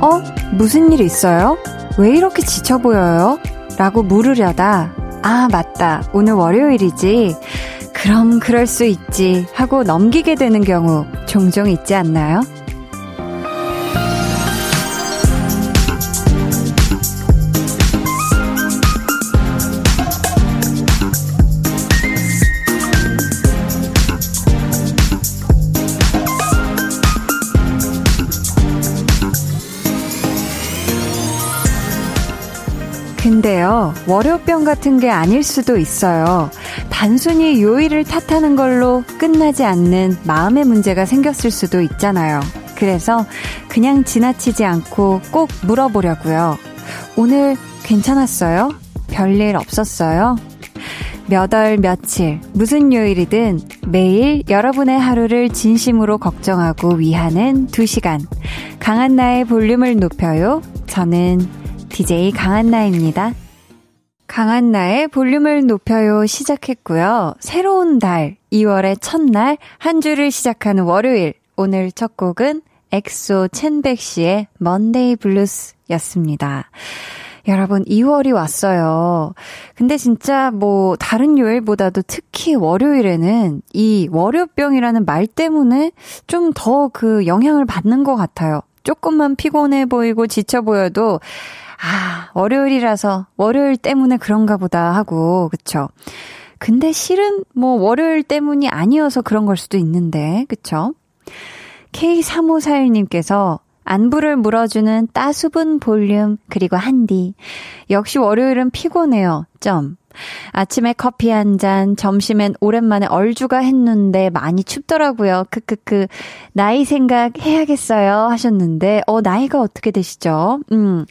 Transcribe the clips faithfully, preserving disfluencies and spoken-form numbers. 어? 무슨 일 있어요? 왜 이렇게 지쳐 보여요? 라고 물으려다 아 맞다 오늘 월요일이지 그럼 그럴 수 있지 하고 넘기게 되는 경우 종종 있지 않나요? 근데요, 월요병 같은 게 아닐 수도 있어요. 단순히 요일을 탓하는 걸로 끝나지 않는 마음의 문제가 생겼을 수도 있잖아요. 그래서 그냥 지나치지 않고 꼭 물어보려고요. 오늘 괜찮았어요? 별일 없었어요? 몇 월 며칠 무슨 요일이든 매일 여러분의 하루를 진심으로 걱정하고 위하는 두 시간 강한나의 볼륨을 높여요. 저는 디제이 강한나입니다. 강한나의 볼륨을 높여요 시작했고요. 새로운 달, 이월의 첫날 한 주를 시작하는 월요일 오늘 첫 곡은 엑소 첸백 씨의 먼데이 블루스였습니다. 여러분 이월이 왔어요. 근데 진짜 뭐 다른 요일보다도 특히 월요일에는 이 월요병이라는 말 때문에 좀 더 그 영향을 받는 것 같아요. 조금만 피곤해 보이고 지쳐 보여도 아, 월요일이라서 월요일 때문에 그런가 보다 하고 그쵸? 근데 실은 뭐 월요일 때문이 아니어서 그런 걸 수도 있는데 그쵸? 케이 삼오사일 님께서 안부를 물어주는 따수분 볼륨 그리고 한디 역시 월요일은 피곤해요. 점. 아침에 커피 한 잔, 점심엔 오랜만에 얼주가 했는데 많이 춥더라고요. 크크크. 나이 생각해야겠어요 하셨는데 어 나이가 어떻게 되시죠? 음.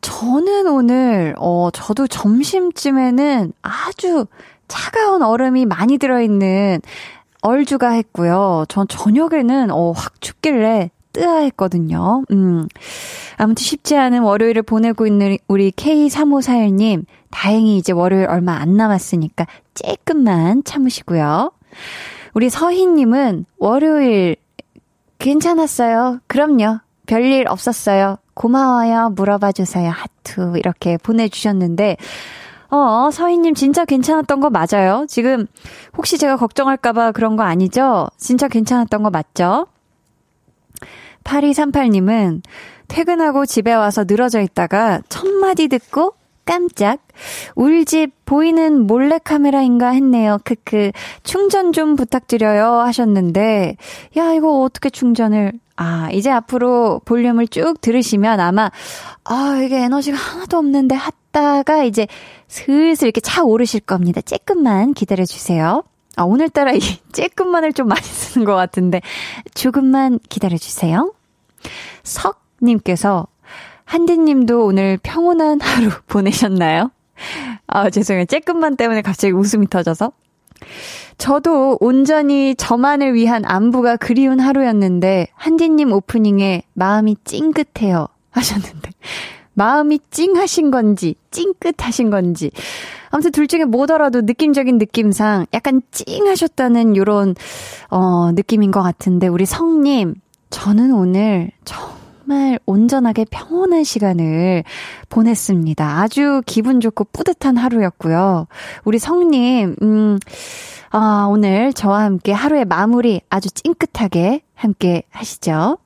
저는 오늘 어 저도 점심쯤에는 아주 차가운 얼음이 많이 들어 있는 얼주가 했고요. 전 저녁에는 어 확 춥길래 뜨아했거든요. 음. 아무튼 쉽지 않은 월요일을 보내고 있는 우리 케이 삼오사일 님 다행히 이제 월요일 얼마 안 남았으니까 조금만 참으시고요. 우리 서희님은 월요일 괜찮았어요. 그럼요. 별일 없었어요. 고마워요. 물어봐주세요. 하트 이렇게 보내주셨는데 어 서희님 진짜 괜찮았던 거 맞아요. 지금 혹시 제가 걱정할까 봐 그런 거 아니죠? 진짜 괜찮았던 거 맞죠? 팔이삼팔 님은 퇴근하고 집에 와서 늘어져 있다가 첫 마디 듣고 깜짝 우리 집 보이는 몰래카메라인가 했네요. 크크 충전 좀 부탁드려요 하셨는데 야 이거 어떻게 충전을 아 이제 앞으로 볼륨을 쭉 들으시면 아마 아 이게 에너지가 하나도 없는데 하다가 이제 슬슬 이렇게 차오르실 겁니다. 조금만 기다려주세요. 아, 오늘따라 이 조금만을 좀 많이 쓰는 것 같은데 조금만 기다려주세요. 석님께서 한디님도 오늘 평온한 하루 보내셨나요? 아 죄송해요. 조금만 때문에 갑자기 웃음이 터져서. 저도 온전히 저만을 위한 안부가 그리운 하루였는데 한디님 오프닝에 마음이 찡긋해요 하셨는데 마음이 찡하신 건지 찡긋하신 건지 아무튼 둘 중에 뭐더라도 느낌적인 느낌상 약간 찡하셨다는 요런 어, 느낌인 것 같은데 우리 성님 저는 오늘 정말 온전하게 평온한 시간을 보냈습니다. 아주 기분 좋고 뿌듯한 하루였고요. 우리 성님 음, 아, 오늘 저와 함께 하루의 마무리 아주 찡긋하게 함께 하시죠.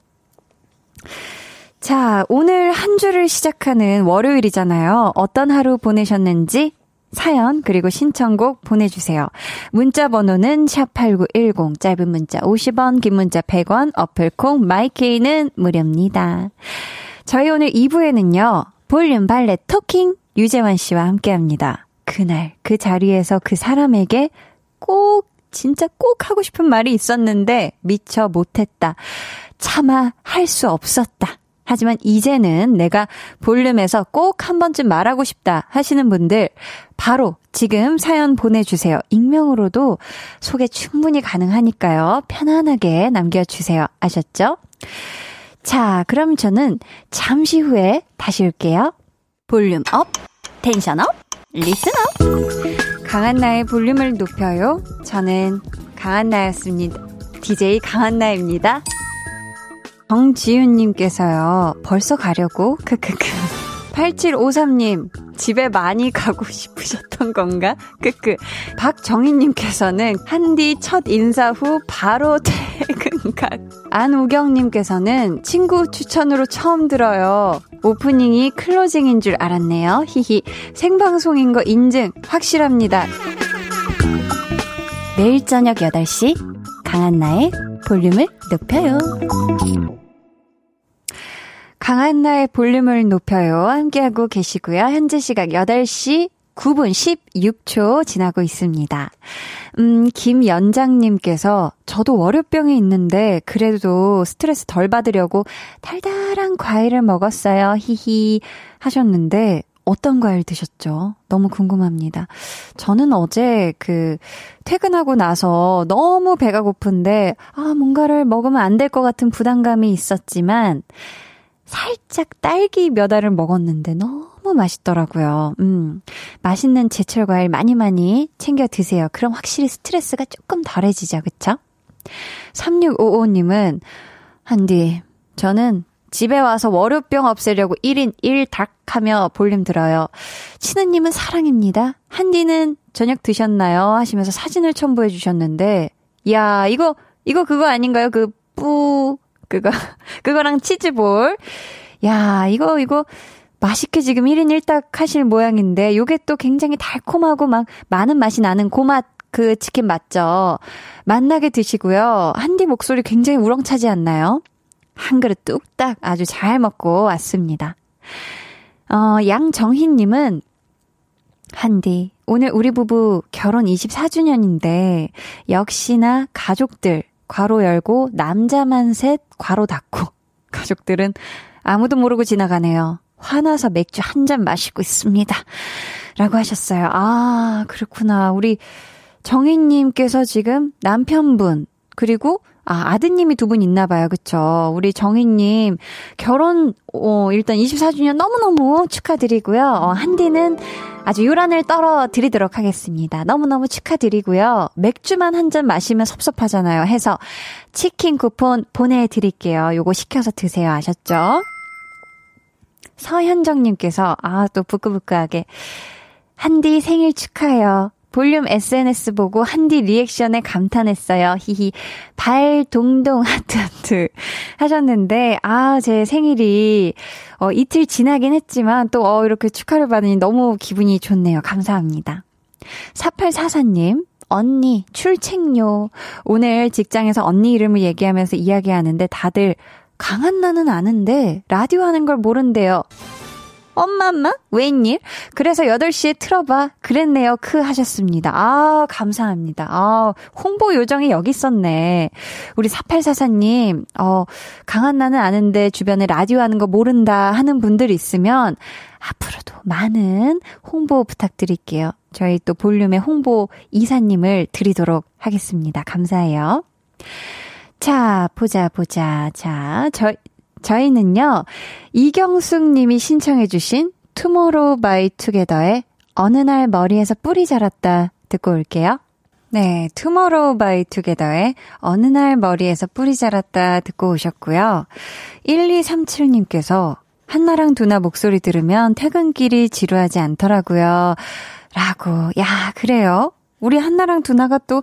자, 오늘 한 주를 시작하는 월요일이잖아요. 어떤 하루 보내셨는지 사연 그리고 신청곡 보내주세요. 문자 번호는 샵팔구일공 짧은 문자 오십 원 긴 문자 백 원 어플콩 마이케이는 무료입니다. 저희 오늘 이 부에는요. 볼륨 발레 토킹 유재환 씨와 함께합니다. 그날 그 자리에서 그 사람에게 꼭 진짜 꼭 하고 싶은 말이 있었는데 미처 못했다. 차마 할 수 없었다. 하지만 이제는 내가 볼륨에서 꼭 한 번쯤 말하고 싶다 하시는 분들 바로 지금 사연 보내주세요. 익명으로도 소개 충분히 가능하니까요. 편안하게 남겨주세요. 아셨죠? 자, 그럼 저는 잠시 후에 다시 올게요. 볼륨 업, 텐션 업, 리슨 업. 강한나의 볼륨을 높여요. 저는 강한나였습니다. 디제이 강한나입니다. 정지윤님께서요. 벌써 가려고? 크크크. 팔칠오삼님. 집에 많이 가고 싶으셨던 건가? 크크. 박정희님께서는 한디 첫 인사 후 바로 퇴근 각. 안우경님께서는 친구 추천으로 처음 들어요. 오프닝이 클로징인 줄 알았네요. 히히. 생방송인 거 인증 확실합니다. 매일 저녁 여덟 시 강한나의 볼륨을 높여요. 강한나의 볼륨을 높여요. 함께하고 계시고요. 현재 시각 여덟 시 구 분 십육 초 지나고 있습니다. 음, 김연장님께서 저도 월요병이 있는데 그래도 스트레스 덜 받으려고 달달한 과일을 먹었어요. 히히 하셨는데 어떤 과일 드셨죠? 너무 궁금합니다. 저는 어제 그 퇴근하고 나서 너무 배가 고픈데 아 뭔가를 먹으면 안 될 것 같은 부담감이 있었지만 살짝 딸기 몇 알을 먹었는데 너무 맛있더라고요. 음, 맛있는 제철 과일 많이 많이 챙겨 드세요. 그럼 확실히 스트레스가 조금 덜해지죠. 그쵸? 삼육오오님은 한디, 저는 집에 와서 월요병 없애려고 일 인 일 닭 하며 볼륨 들어요. 치느님은 사랑입니다. 한디는 저녁 드셨나요? 하시면서 사진을 첨부해 주셨는데 야 이거 이거 그거 아닌가요? 그 뿌... 그거, 그거랑 치즈볼. 야, 이거, 이거, 맛있게 지금 일 인 일 닭 하실 모양인데, 요게 또 굉장히 달콤하고 막 많은 맛이 나는 고맛 그 치킨 맞죠? 맛나게 드시고요. 한디 목소리 굉장히 우렁차지 않나요? 한 그릇 뚝딱 아주 잘 먹고 왔습니다. 어, 양정희님은, 한디, 오늘 우리 부부 결혼 이십사 주년인데, 역시나 가족들, 괄호 열고 남자만 셋 괄호 닫고 가족들은 아무도 모르고 지나가네요. 화나서 맥주 한 잔 마시고 있습니다. 라고 하셨어요. 아 그렇구나. 우리 정희님께서 지금 남편분 그리고 아, 아드님이 두 분 있나 봐요. 그쵸? 우리 정희님 결혼 어, 일단 이십사 주년 너무너무 축하드리고요. 어, 한디는 아주 요란을 떨어드리도록 하겠습니다. 너무너무 축하드리고요. 맥주만 한 잔 마시면 섭섭하잖아요. 해서 치킨 쿠폰 보내드릴게요. 요거 시켜서 드세요. 아셨죠? 서현정님께서 아, 또 부끄부끄하게 한디 생일 축하해요. 볼륨 에스엔에스 보고 한디 리액션에 감탄했어요. 히히. 발 동동 하트 하트 하셨는데 아, 제 생일이 어, 이틀 지나긴 했지만 또 어, 이렇게 축하를 받으니 너무 기분이 좋네요. 감사합니다. 사팔사사님. 언니 출첵요. 오늘 직장에서 언니 이름을 얘기하면서 이야기하는데 다들 강한나는 아는데 라디오 하는 걸 모른대요. 엄마엄마? 웬일? 그래서 여덟 시에 틀어봐. 그랬네요. 크 하셨습니다. 아 감사합니다. 아 홍보 요정이 여기 있었네. 우리 사팔사사님 어, 강한나는 아는데 주변에 라디오 하는 거 모른다 하는 분들 있으면 앞으로도 많은 홍보 부탁드릴게요. 저희 또 볼륨의 홍보 이사님을 드리도록 하겠습니다. 감사해요. 자 보자 보자. 자 저희 저희는요. 이경숙님이 신청해 주신 투모로우 바이 투게더의 어느 날 머리에서 뿔이 자랐다 듣고 올게요. 네, 투모로우 바이 투게더의 어느 날 머리에서 뿔이 자랐다 듣고 오셨고요. 일이삼칠님께서 한나랑 두나 목소리 들으면 퇴근길이 지루하지 않더라고요. 라고. 야, 그래요? 우리 한나랑 두나가 또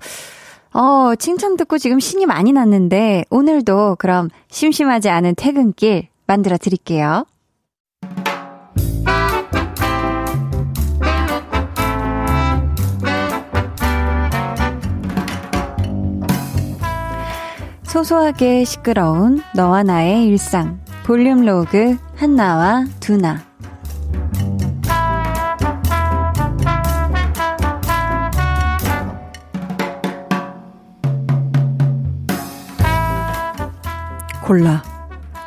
어, 칭찬 듣고 지금 신이 많이 났는데 오늘도 그럼 심심하지 않은 퇴근길 만들어 드릴게요. 소소하게 시끄러운 너와 나의 일상 볼륨 로그 한나와 두나. 골라.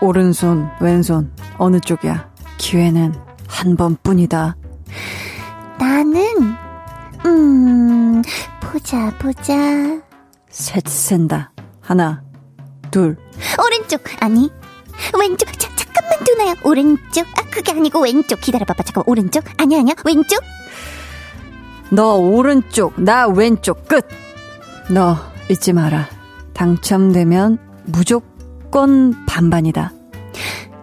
오른손, 왼손, 어느 쪽이야? 기회는 한 번뿐이다. 나는, 음, 보자, 보자. 셋 센다. 하나, 둘. 오른쪽, 아니, 왼쪽. 자, 잠깐만 두나야. 오른쪽. 아 그게 아니고 왼쪽. 기다려봐봐. 잠깐만. 오른쪽. 아니야 아니야. 왼쪽. 너 오른쪽 나 왼쪽. 끝. 너 잊지 마라. 당첨되면 무조건 반반이다.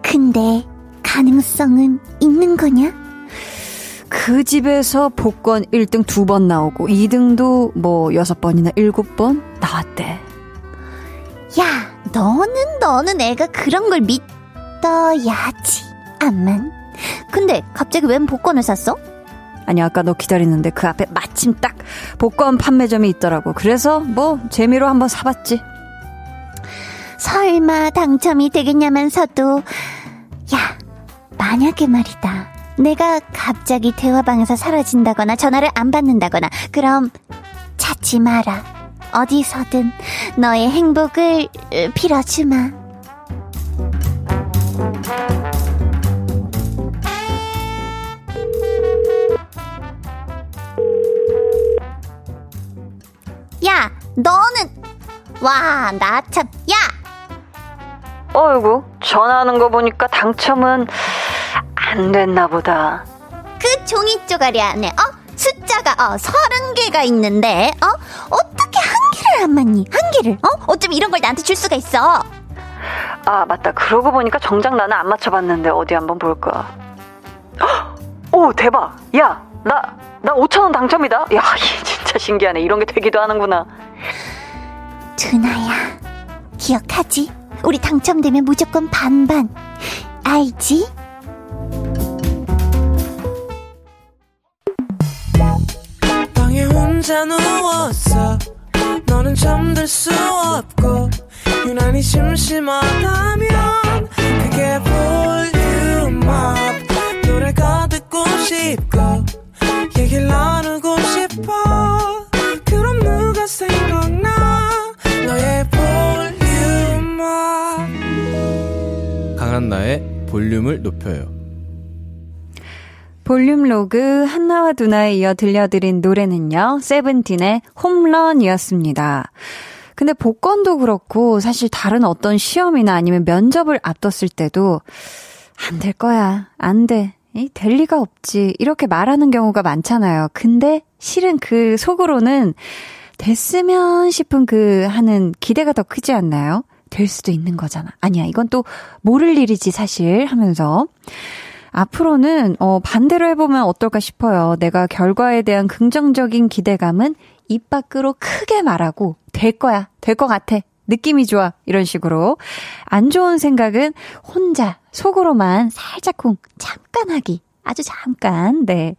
근데 가능성은 있는 거냐? 그 집에서 복권 일 등 두 번 나오고 이 등도 뭐 여섯 번이나 일곱 번 나왔대. 야, 너는 너는 애가 그런 걸 믿어야지. 암만. 근데 갑자기 웬 복권을 샀어? 아니, 아까 너 기다리는데 그 앞에 마침 딱 복권 판매점이 있더라고. 그래서 뭐 재미로 한번 사봤지. 설마 당첨이 되겠냐면서도 야, 만약에 말이다. 내가 갑자기 대화방에서 사라진다거나 전화를 안 받는다거나 그럼 찾지 마라. 어디서든 너의 행복을 빌어주마. 야, 너는 와, 나 참. 야. 어이구, 전화하는 거 보니까 당첨은 안 됐나 보다. 그 종이 쪼가리 안에 어 숫자가 어 서른 개가 있는데 어 어떻게 한 개를 안 맞니? 한 개를 어 어쩜 이런 걸 나한테 줄 수가 있어? 아 맞다. 그러고 보니까 정작 나는 안 맞춰봤는데 어디 한번 볼까. 헉! 오 대박. 야 나 나 오천 원 당첨이다. 야 진짜 신기하네. 이런 게 되기도 하는구나. 두나야 기억하지? 우리 당첨되면 무조건 반반 알지? 혼자 누웠어. 너는 잠들 수 없고 유난히 심심하다면 그게 볼륨업. 노래가 듣고 싶고 얘기를 나누고 싶어. 그럼 누가 생각나 너의 볼륨업. 강한나의 볼륨을 높여요. 볼륨 로그 한나와 두나에 이어 들려드린 노래는요. 세븐틴의 홈런이었습니다. 근데 복권도 그렇고 사실 다른 어떤 시험이나 아니면 면접을 앞뒀을 때도 안 될 거야. 안 돼. 이 될 리가 없지. 이렇게 말하는 경우가 많잖아요. 근데 실은 그 속으로는 됐으면 싶은 그 하는 기대가 더 크지 않나요? 될 수도 있는 거잖아. 아니야. 이건 또 모를 일이지 사실 하면서. 앞으로는 어, 반대로 해보면 어떨까 싶어요. 내가 결과에 대한 긍정적인 기대감은 입 밖으로 크게 말하고 될 거야, 될 것 같아, 느낌이 좋아 이런 식으로. 안 좋은 생각은 혼자 속으로만 살짝쿵 잠깐 하기. 아주 잠깐. 네,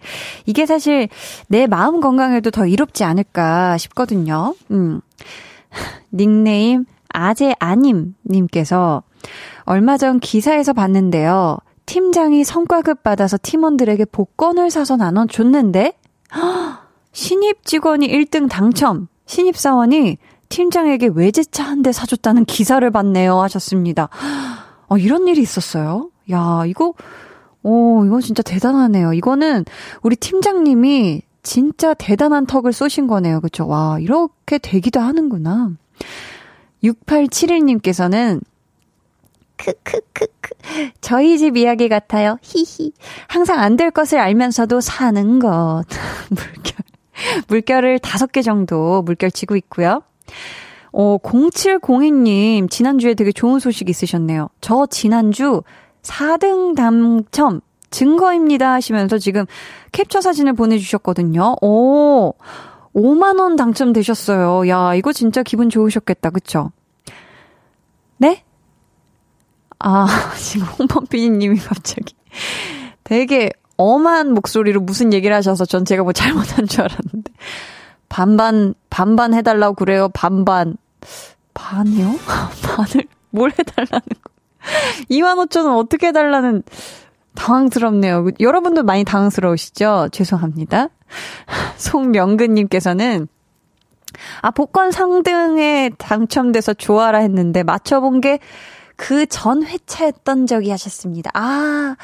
이게 사실 내 마음 건강에도 더 이롭지 않을까 싶거든요. 음. 닉네임 아재아님님께서 얼마 전 기사에서 봤는데요. 팀장이 성과급 받아서 팀원들에게 복권을 사서 나눠줬는데 허, 신입 직원이 일 등 당첨, 신입사원이 팀장에게 외제차 한 대 사줬다는 기사를 봤네요 하셨습니다. 어, 이런 일이 있었어요? 야 이거 오, 이거 진짜 대단하네요. 이거는 우리 팀장님이 진짜 대단한 턱을 쏘신 거네요. 그렇죠? 와 이렇게 되기도 하는구나. 육팔칠일 님께서는 크크크크 저희 집 이야기 같아요. 히히. 항상 안 될 것을 알면서도 사는 것. 물결. 물결을 다섯 개 정도 물결치고 있고요. 어, 공칠공이 님 지난주에 되게 좋은 소식 있으셨네요. 저 지난주 사 등 당첨 증거입니다 하시면서 지금 캡처 사진을 보내주셨거든요. 오, 오만 원 당첨되셨어요. 야 이거 진짜 기분 좋으셨겠다. 그쵸? 네? 아, 지금 홍범피디님이 갑자기 되게 엄한 목소리로 무슨 얘기를 하셔서 전 제가 뭐 잘못한 줄 알았는데. 반반, 반반 해달라고 그래요. 반반. 반이요? 반을? 뭘 해달라는 거. 이만 오천 원 어떻게 해달라는. 당황스럽네요. 여러분도 많이 당황스러우시죠? 죄송합니다. 송명근님께서는 아, 복권 상등에 당첨돼서 좋아라 했는데 맞춰본 게 그 전 회차였던 적이 하셨습니다. 아,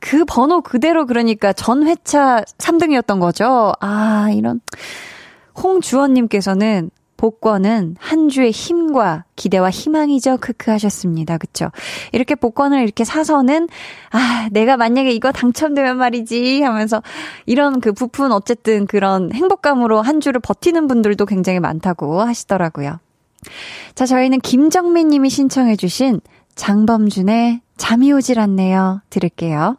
그 번호 그대로 그러니까 전 회차 삼 등이었던 거죠. 아, 이런. 홍주원님께서는 복권은 한 주의 힘과 기대와 희망이죠. 크크 하셨습니다. 그쵸? 이렇게 복권을 이렇게 사서는 아, 내가 만약에 이거 당첨되면 말이지 하면서 이런 그 부푼 어쨌든 그런 행복감으로 한 주를 버티는 분들도 굉장히 많다고 하시더라고요. 자, 저희는 김정민 님이 신청해 주신 장범준의 잠이 오질 않네요. 들을게요.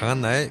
강한나의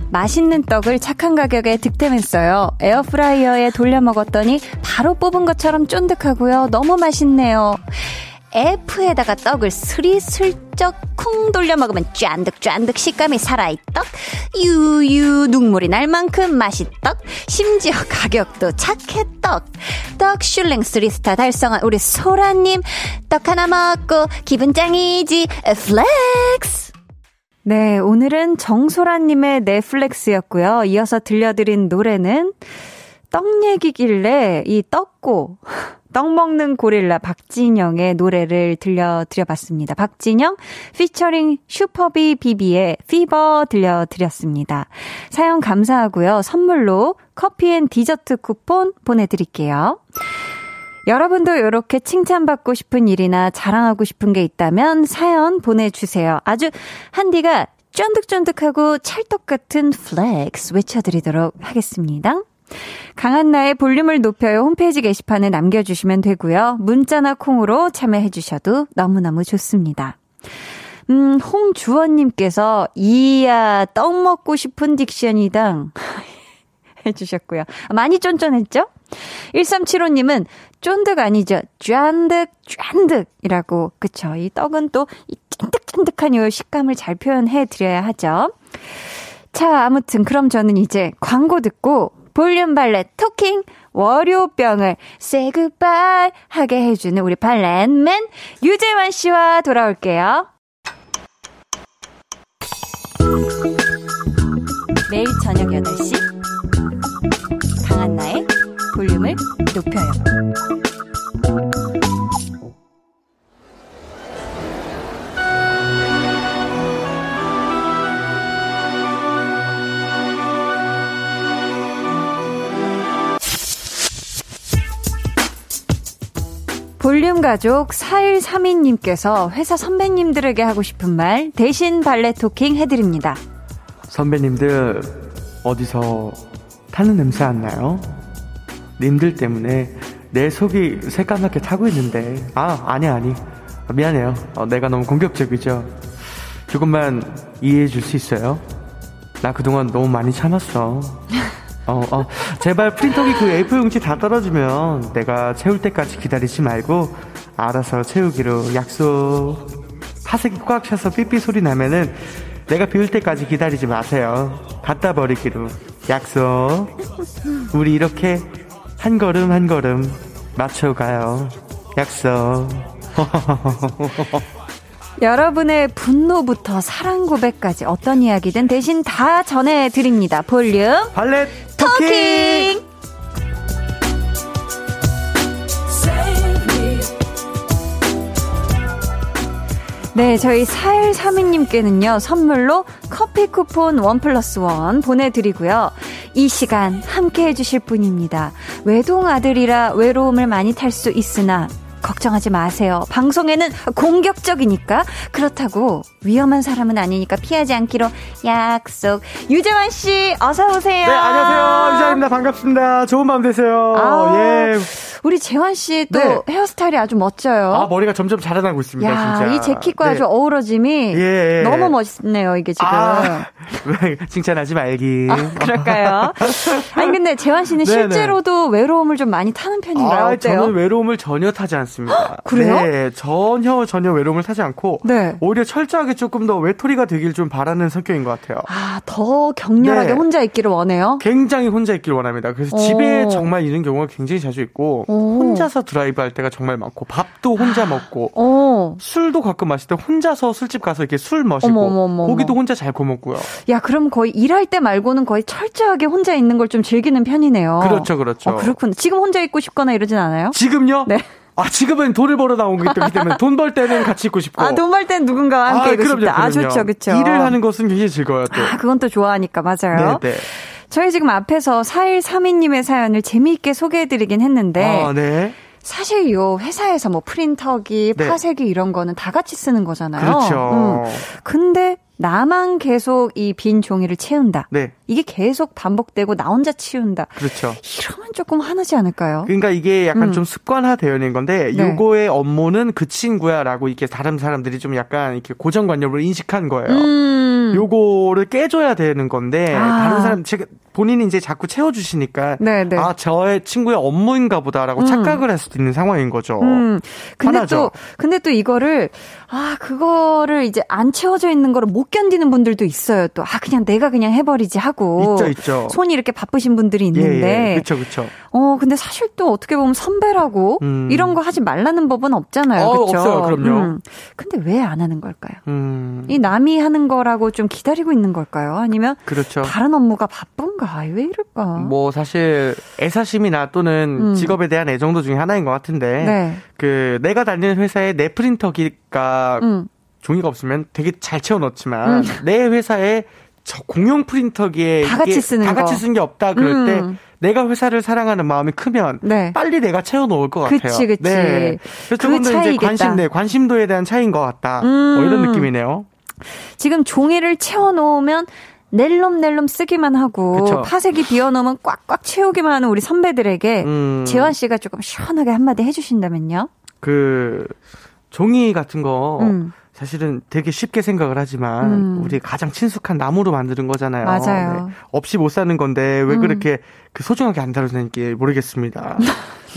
맛있는 떡을 착한 가격에 득템했어요. 에어프라이어에 돌려 먹었더니 바로 뽑은 것처럼 쫀득하고요. 너무 맛있네요. F에다가 떡을 스리슬쩍 쿵 돌려 먹으면 쫀득쫀득 식감이 살아있떡. 유유 눈물이 날 만큼 맛있떡. 심지어 가격도 착해떡. 떡슐랭 쓰리스타 달성한 우리 소라님. 떡 하나 먹고 기분 짱이지. 플렉스. 네, 오늘은 정소라님의 넷플릭스였고요. 이어서 들려드린 노래는 떡 얘기길래 이 떡고 떡 먹는 고릴라 박진영의 노래를 들려드려봤습니다. 박진영 피처링 슈퍼비 비비의 피버 들려드렸습니다. 사연 감사하고요. 선물로 커피앤디저트 쿠폰 보내드릴게요. 여러분도 이렇게 칭찬받고 싶은 일이나 자랑하고 싶은 게 있다면 사연 보내주세요. 아주 한디가 쫀득쫀득하고 찰떡 같은 플렉스 외쳐드리도록 하겠습니다. 강한나의 볼륨을 높여요 홈페이지 게시판에 남겨주시면 되고요. 문자나 콩으로 참여해주셔도 너무너무 좋습니다. 음, 홍주원님께서 이야 떡 먹고 싶은 딕션이당 해주셨고요. 많이 쫀쫀했죠? 일삼칠오님은 쫀득 아니죠. 쫀득 쫀득이라고. 그쵸. 이 떡은 또 이 쫀득쫀득한 요 식감을 잘 표현해 드려야 하죠. 자, 아무튼 그럼 저는 이제 광고 듣고 볼륨 발레 토킹 월요병을 say goodbye 하게 해주는 우리 발렛맨 유재환 씨와 돌아올게요. 매일 저녁 여덟 시 강한나의 볼륨을 높여요. 볼륨 가족 사일삼이님께서 회사 선배님들에게 하고 싶은 말 대신 발레 토킹 해드립니다. 선배님들 어디서 타는 냄새 안 나요? 님들 때문에 내 속이 새까맣게 타고 있는데. 아 아니 아니 미안해요. 어, 내가 너무 공격적이죠. 조금만 이해해 줄 수 있어요? 나 그동안 너무 많이 참았어. 어, 어, 제발 프린터기 그 에이포 용지 다 떨어지면 내가 채울 때까지 기다리지 말고 알아서 채우기로 약속. 파색이 꽉 차서 삐삐 소리 나면은 내가 비울 때까지 기다리지 마세요. 갖다 버리기로 약속. 우리 이렇게 한 걸음 한 걸음 맞춰가요. 약속. 여러분의 분노부터 사랑 고백까지 어떤 이야기든 대신 다 전해드립니다. 볼륨 발렛 토킹, 토킹. 네, 저희 사일삼이님께는요 선물로 커피 쿠폰 원 플러스 원 보내드리고요. 이 시간 함께 해주실 분입니다. 외동아들이라 외로움을 많이 탈 수 있으나 걱정하지 마세요. 방송에는 공격적이니까. 그렇다고 위험한 사람은 아니니까 피하지 않기로 약속. 유재환 씨 어서 오세요. 네, 안녕하세요. 유재환입니다. 반갑습니다. 좋은 밤 되세요. 아우, 예. 우리 재환 씨의 또 네. 헤어스타일이 아주 멋져요. 아, 머리가 점점 자라나고 있습니다. 야, 진짜. 이 재킷과 네. 아주 어우러짐이 예. 너무 멋있네요, 이게 지금. 아, 칭찬하지 말기. 아, 그럴까요? 아니, 근데 재환 씨는 네네. 실제로도 외로움을 좀 많이 타는 편인가요? 아, 어때요? 저는 외로움을 전혀 타지 않습니다. 그래요? 네, 전혀, 전혀 외로움을 타지 않고 네. 오히려 철저하게 조금 더 외톨이가 되길 좀 바라는 성격인 것 같아요. 아, 더 격렬하게 네. 혼자 있기를 원해요? 굉장히 혼자 있기를 원합니다. 그래서 오. 집에 정말 있는 경우가 굉장히 자주 있고 오. 혼자서 드라이브 할 때가 정말 많고 밥도 혼자 먹고 오. 술도 가끔 마실 때 혼자서 술집 가서 이렇게 술 마시고 어머머머머. 고기도 혼자 잘 구워 먹고요. 야, 그럼 거의 일할 때 말고는 거의 철저하게 혼자 있는 걸 좀 즐기는 편이네요. 그렇죠, 그렇죠. 어, 그렇군. 지금 혼자 있고 싶거나 이러진 않아요? 지금요? 네. 아, 지금은 돈을 벌어 나온 거기 때문에 돈 벌 때는 같이 있고 싶고. 아, 돈 벌 때는 누군가와 함께 아, 있고 그럼요, 싶다. 그럼요. 아, 좋죠, 그렇죠. 일을 하는 것은 굉장히 즐거워요, 또. 아, 그건 또 좋아하니까, 맞아요. 네, 네. 저희 지금 앞에서 사일삼이님의 사연을 재미있게 소개해드리긴 했는데. 아, 네. 사실 요 회사에서 뭐 프린터기, 네. 파쇄기 이런 거는 다 같이 쓰는 거잖아요. 그렇죠. 음. 근데 나만 계속 이 빈 종이를 채운다. 네. 이게 계속 반복되고 나 혼자 치운다. 그렇죠. 이러면 조금 화나지 않을까요? 그러니까 이게 약간 음. 좀 습관화되어 있는 건데 네. 요거의 업무는 그 친구야라고 이렇게 다른 사람들이 좀 약간 이렇게 고정관념으로 인식한 거예요. 음. 요거를 깨줘야 되는 건데 아. 다른 사람 제가 본인이 이제 자꾸 채워주시니까 네네. 아, 저의 친구의 업무인가 보다라고 음. 착각을 할 수도 있는 상황인 거죠. 음. 근데 화나죠? 또 근데 또 이거를 아 그거를 이제 안 채워져 있는 거를 못 견디는 분들도 있어요. 또 아 그냥 내가 그냥 해버리지 하고 있죠, 있죠. 손이 이렇게 바쁘신 분들이 있는데 그렇죠, 예, 예. 그렇죠. 어 근데 사실 또 어떻게 보면 선배라고 음. 이런 거 하지 말라는 법은 없잖아요. 어, 그렇죠. 없어요, 그럼요. 음. 근데 왜 안 하는 걸까요? 음. 이 남이 하는 거라고 좀 기다리고 있는 걸까요? 아니면 그렇죠. 다른 업무가 바쁜가? 왜 이럴까? 뭐 사실 애사심이나 또는 음. 직업에 대한 애정도 중에 하나인 것 같은데 네. 그 내가 다니는 회사에 내 프린터기가 음. 종이가 없으면 되게 잘 채워넣지만 음. 내 회사에 저 공용 프린터기에 다 같이 쓰는 다 같이 쓴 게 없다 그럴 음. 때 내가 회사를 사랑하는 마음이 크면 네. 빨리 내가 채워놓을 것 같아요. 그치, 그치. 네. 그래서 조금 더 이제 관심, 네, 관심도에 대한 차이인 것 같다. 음. 뭐 이런 느낌이네요. 지금 종이를 채워놓으면 낼름낼름 쓰기만 하고 그쵸. 파색이 비워놓으면 꽉꽉 채우기만 하는 우리 선배들에게 음. 재환 씨가 조금 시원하게 한마디 해주신다면요? 그 종이 같은 거 음. 사실은 되게 쉽게 생각을 하지만 음. 우리 가장 친숙한 나무로 만드는 거잖아요. 맞아요. 네. 없이 못 사는 건데 왜 그렇게 음. 그 소중하게 안 다루는지 모르겠습니다.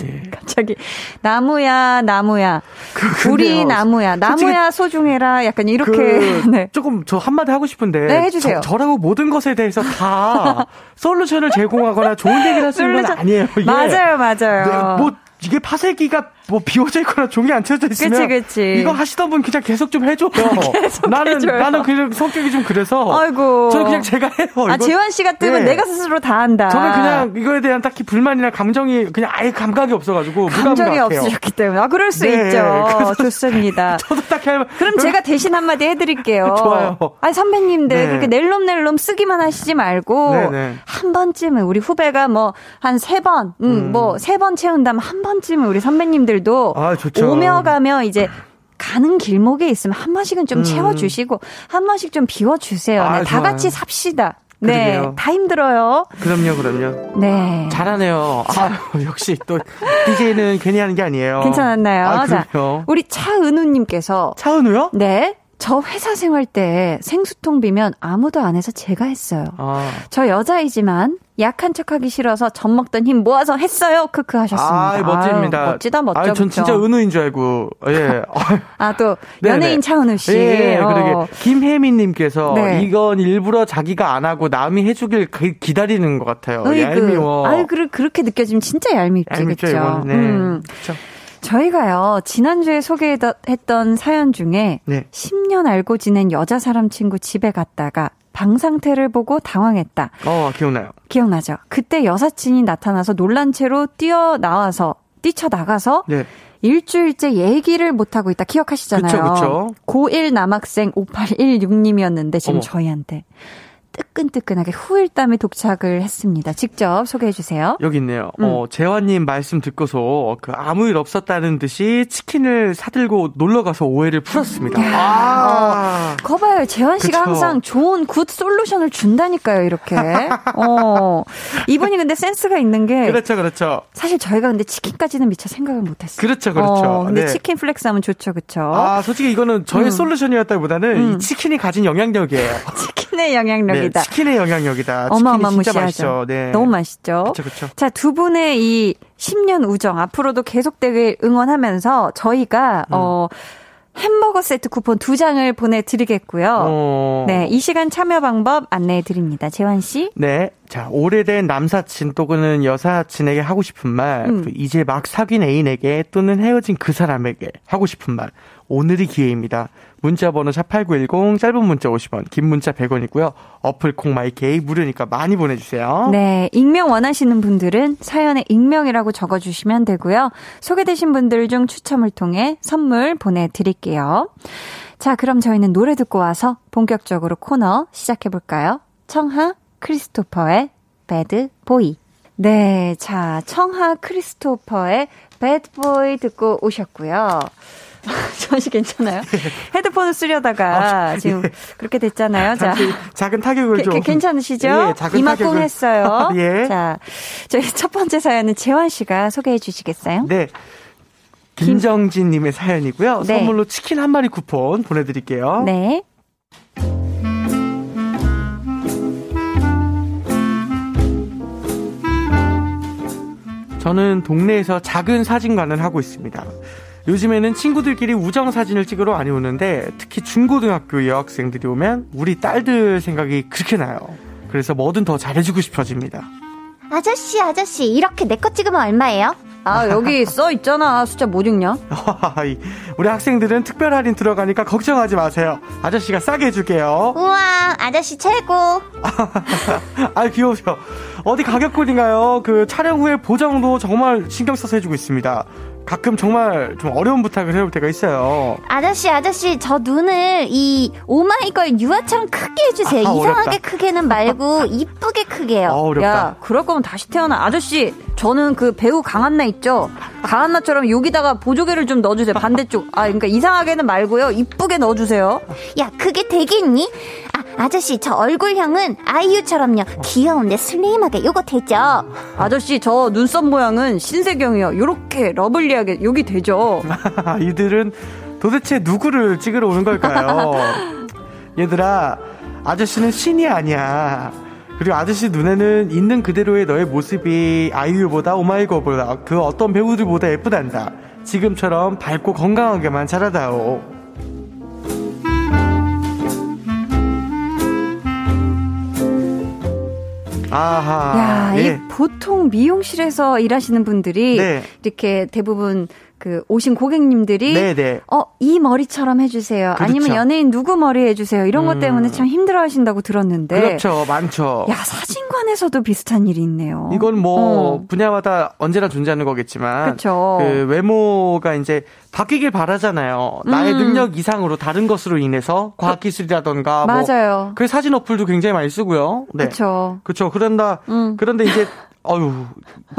네. 갑자기 나무야 나무야 그, 우리 나무야 나무야 소중해라 약간 이렇게 그, 네. 조금 저 한마디 하고 싶은데 네, 해주세요. 저, 저라고 모든 것에 대해서 다 솔루션을 제공하거나 좋은 얘기를 할 수 있는 건 아니에요. 예. 맞아요 맞아요. 네, 뭐 이게 파쇄기가 뭐 비워져 있거나 종이 안 채워져 있으면 그치, 그치. 이거 하시던 분 그냥 계속 좀 해줘요. 계속 나는 해줘요. 나는 그냥 성격이 좀 그래서 아이고. 저는 그냥 제가 해요. 아, 재환 씨 같으면 네. 내가 스스로 다 한다. 저는 그냥 이거에 대한 딱히 불만이나 감정이 그냥 아예 감각이 없어가지고 감정이 없으셨기 때문에 아 그럴 수 네. 있죠. 좋습니다. 저도 딱히 할... 그럼 제가 대신 한마디 해드릴게요. 좋아요. 아니 선배님들 네. 그렇게 낼름낼름 쓰기만 하시지 말고 네, 네. 한 번쯤은 우리 후배가 뭐 한 세 번, 음, 음. 뭐 세 번 채운다면 한 번쯤은 우리 선배님들 들도 아, 오며 가며 이제 가는 길목에 있으면 한 번씩은 좀 음. 채워주시고 한 번씩 좀 비워주세요. 아, 네, 다 같이 삽시다. 네, 그러게요. 다 힘들어요. 그럼요, 그럼요. 네, 잘하네요. 아, 역시 또 디제이는 괜히 하는 게 아니에요. 괜찮았나요? 아, 자, 우리 차은우님께서 차은우요? 네. 저 회사 생활 때 생수통 비면 아무도 안 해서 제가 했어요. 아. 저 여자이지만 약한 척하기 싫어서 젖 먹던 힘 모아서 했어요. 크크 하셨습니다. 아, 멋집니다. 아유, 멋지다 멋져. 아, 전 진짜 은우인 줄 알고. 예. 아, 또 연예인 차은우 씨. 예, 어. 그러게. 김혜민님께서 네. 이건 일부러 자기가 안 하고 남이 해주길 기다리는 것 같아요. 으이그. 얄미워. 아유, 그렇게 느껴지면 진짜 얄밉지. 얄밉죠, 그렇죠. 네. 음. 그렇죠. 저희가요, 지난주에 소개했던 사연 중에 네. 십 년 알고 지낸 여자 사람 친구 집에 갔다가 방 상태를 보고 당황했다. 어, 기억나요. 기억나죠. 그때 여사친이 나타나서 놀란 채로 뛰어나와서, 뛰쳐나가서 네. 일주일째 얘기를 못하고 있다. 기억하시잖아요. 그쵸, 그쵸. 고일 남학생 오팔일육님이었는데 지금 어머. 저희한테 뜨끈뜨끈하게 후일담에 도착을 했습니다. 직접 소개해 주세요. 여기 있네요. 음. 어, 재환님 말씀 듣고서 그 아무 일 없었다는 듯이 치킨을 사들고 놀러가서 오해를 풀었습니다. 아, 어, 거봐요. 재환 씨가 그쵸. 항상 좋은 굿 솔루션을 준다니까요. 이렇게. 어, 이분이 근데 센스가 있는 게 그렇죠, 그렇죠. 사실 저희가 근데 치킨까지는 미처 생각을 못했어요. 그렇죠, 그렇죠. 어, 근데 네. 치킨 플렉스 하면 좋죠, 그렇죠. 아, 솔직히 이거는 저의 음. 솔루션이었다기보다는 음. 이 치킨이 가진 영향력이에요. 치킨의 영향력이다. 네, 치킨의 영향력이다. 어마어마무시하죠. 네. 너무 맛있죠. 그렇죠, 그렇죠. 자, 두 분의 이 십 년 우정 앞으로도 계속되길 응원하면서 저희가 음. 어. 햄버거 세트 쿠폰 두 장을 보내드리겠고요. 어... 네, 이 시간 참여 방법 안내해드립니다. 재환 씨. 네, 자 오래된 남사친 또는 여사친에게 하고 싶은 말, 음. 이제 막 사귄 애인에게 또는 헤어진 그 사람에게 하고 싶은 말. 오늘이 기회입니다. 문자번호 샵팔구일공, 짧은 문자 오십 원, 긴 문자 백 원이고요. 어플 콩마이케이 무료니까 많이 보내주세요. 네, 익명 원하시는 분들은 사연에 익명이라고 적어주시면 되고요. 소개되신 분들 중 추첨을 통해 선물 보내드릴게요. 자, 그럼 저희는 노래 듣고 와서 본격적으로 코너 시작해볼까요? 청하 크리스토퍼의 배드보이. 네, 자, 청하 크리스토퍼의 배드보이 듣고 오셨고요. 전시 괜찮아요? 헤드폰을 쓰려다가 아, 지금 예. 그렇게 됐잖아요. 자, 작은 타격을 게, 좀 괜찮으시죠? 예, 이마꽁 했어요. 예. 자, 저희 첫 번째 사연은 재환 씨가 소개해 주시겠어요? 네, 김정진님의 사연이고요. 네. 선물로 치킨 한 마리 쿠폰 보내드릴게요. 네. 저는 동네에서 작은 사진관을 하고 있습니다. 요즘에는 친구들끼리 우정 사진을 찍으러 많이 오는데 특히 중고등학교 여학생들이 오면 우리 딸들 생각이 그렇게 나요. 그래서 뭐든 더 잘해주고 싶어집니다. 아저씨 아저씨 이렇게 내 거 찍으면 얼마예요? 아 여기 써 있잖아. 숫자 못 읽냐? 우리 학생들은 특별 할인 들어가니까 걱정하지 마세요. 아저씨가 싸게 해줄게요. 우와 아저씨 최고. 아 귀여우셔. 어디 가격콜인가요? 그 촬영 후에 보정도 정말 신경 써서 해주고 있습니다. 가끔 정말 좀 어려운 부탁을 해볼 때가 있어요. 아저씨 아저씨 저 눈을 이 오마이걸 유아처럼 크게 해주세요. 아, 이상하게 어렵다. 크게는 말고 이쁘게 크게요. 어, 어렵다. 야, 그럴 거면 다시 태어나. 아저씨 저는 그 배우 강한나 있죠? 강한나처럼 여기다가 보조개를 좀 넣어주세요. 반대쪽. 아 그러니까 이상하게는 말고요. 이쁘게 넣어주세요. 야 그게 되겠니? 아, 아저씨 저 얼굴형은 아이유처럼요. 귀여운데 슬림하게 요거 되죠? 아저씨 저 눈썹 모양은 신세경이요. 요렇게 러블리 여기 되죠. 이들은 도대체 누구를 찍으러 오는 걸까요? 얘들아 아저씨는 신이 아니야. 그리고 아저씨 눈에는 있는 그대로의 너의 모습이 아이유보다 오마이걸보다 그 어떤 배우들보다 예쁘단다. 지금처럼 밝고 건강하게만 자라다오. 아하. 야, 예. 이 보통 미용실에서 일하시는 분들이 네. 이렇게 대부분 그 오신 고객님들이 네, 네. 어, 이 머리처럼 해주세요. 그렇죠. 아니면 연예인 누구 머리 해주세요. 이런 음. 것 때문에 참 힘들어하신다고 들었는데. 그렇죠, 많죠. 야 사진관에서도 비슷한 일이 있네요. 이건 뭐 어. 분야마다 언제나 존재하는 거겠지만, 그렇죠. 그 외모가 이제 바뀌길 바라잖아요. 나의 음. 능력 이상으로 다른 것으로 인해서 과학기술이라던가 뭐. 맞아요. 그 사진 어플도 굉장히 많이 쓰고요. 네. 그렇죠. 그렇죠. 그런다. 음. 그런데 이제. 아유,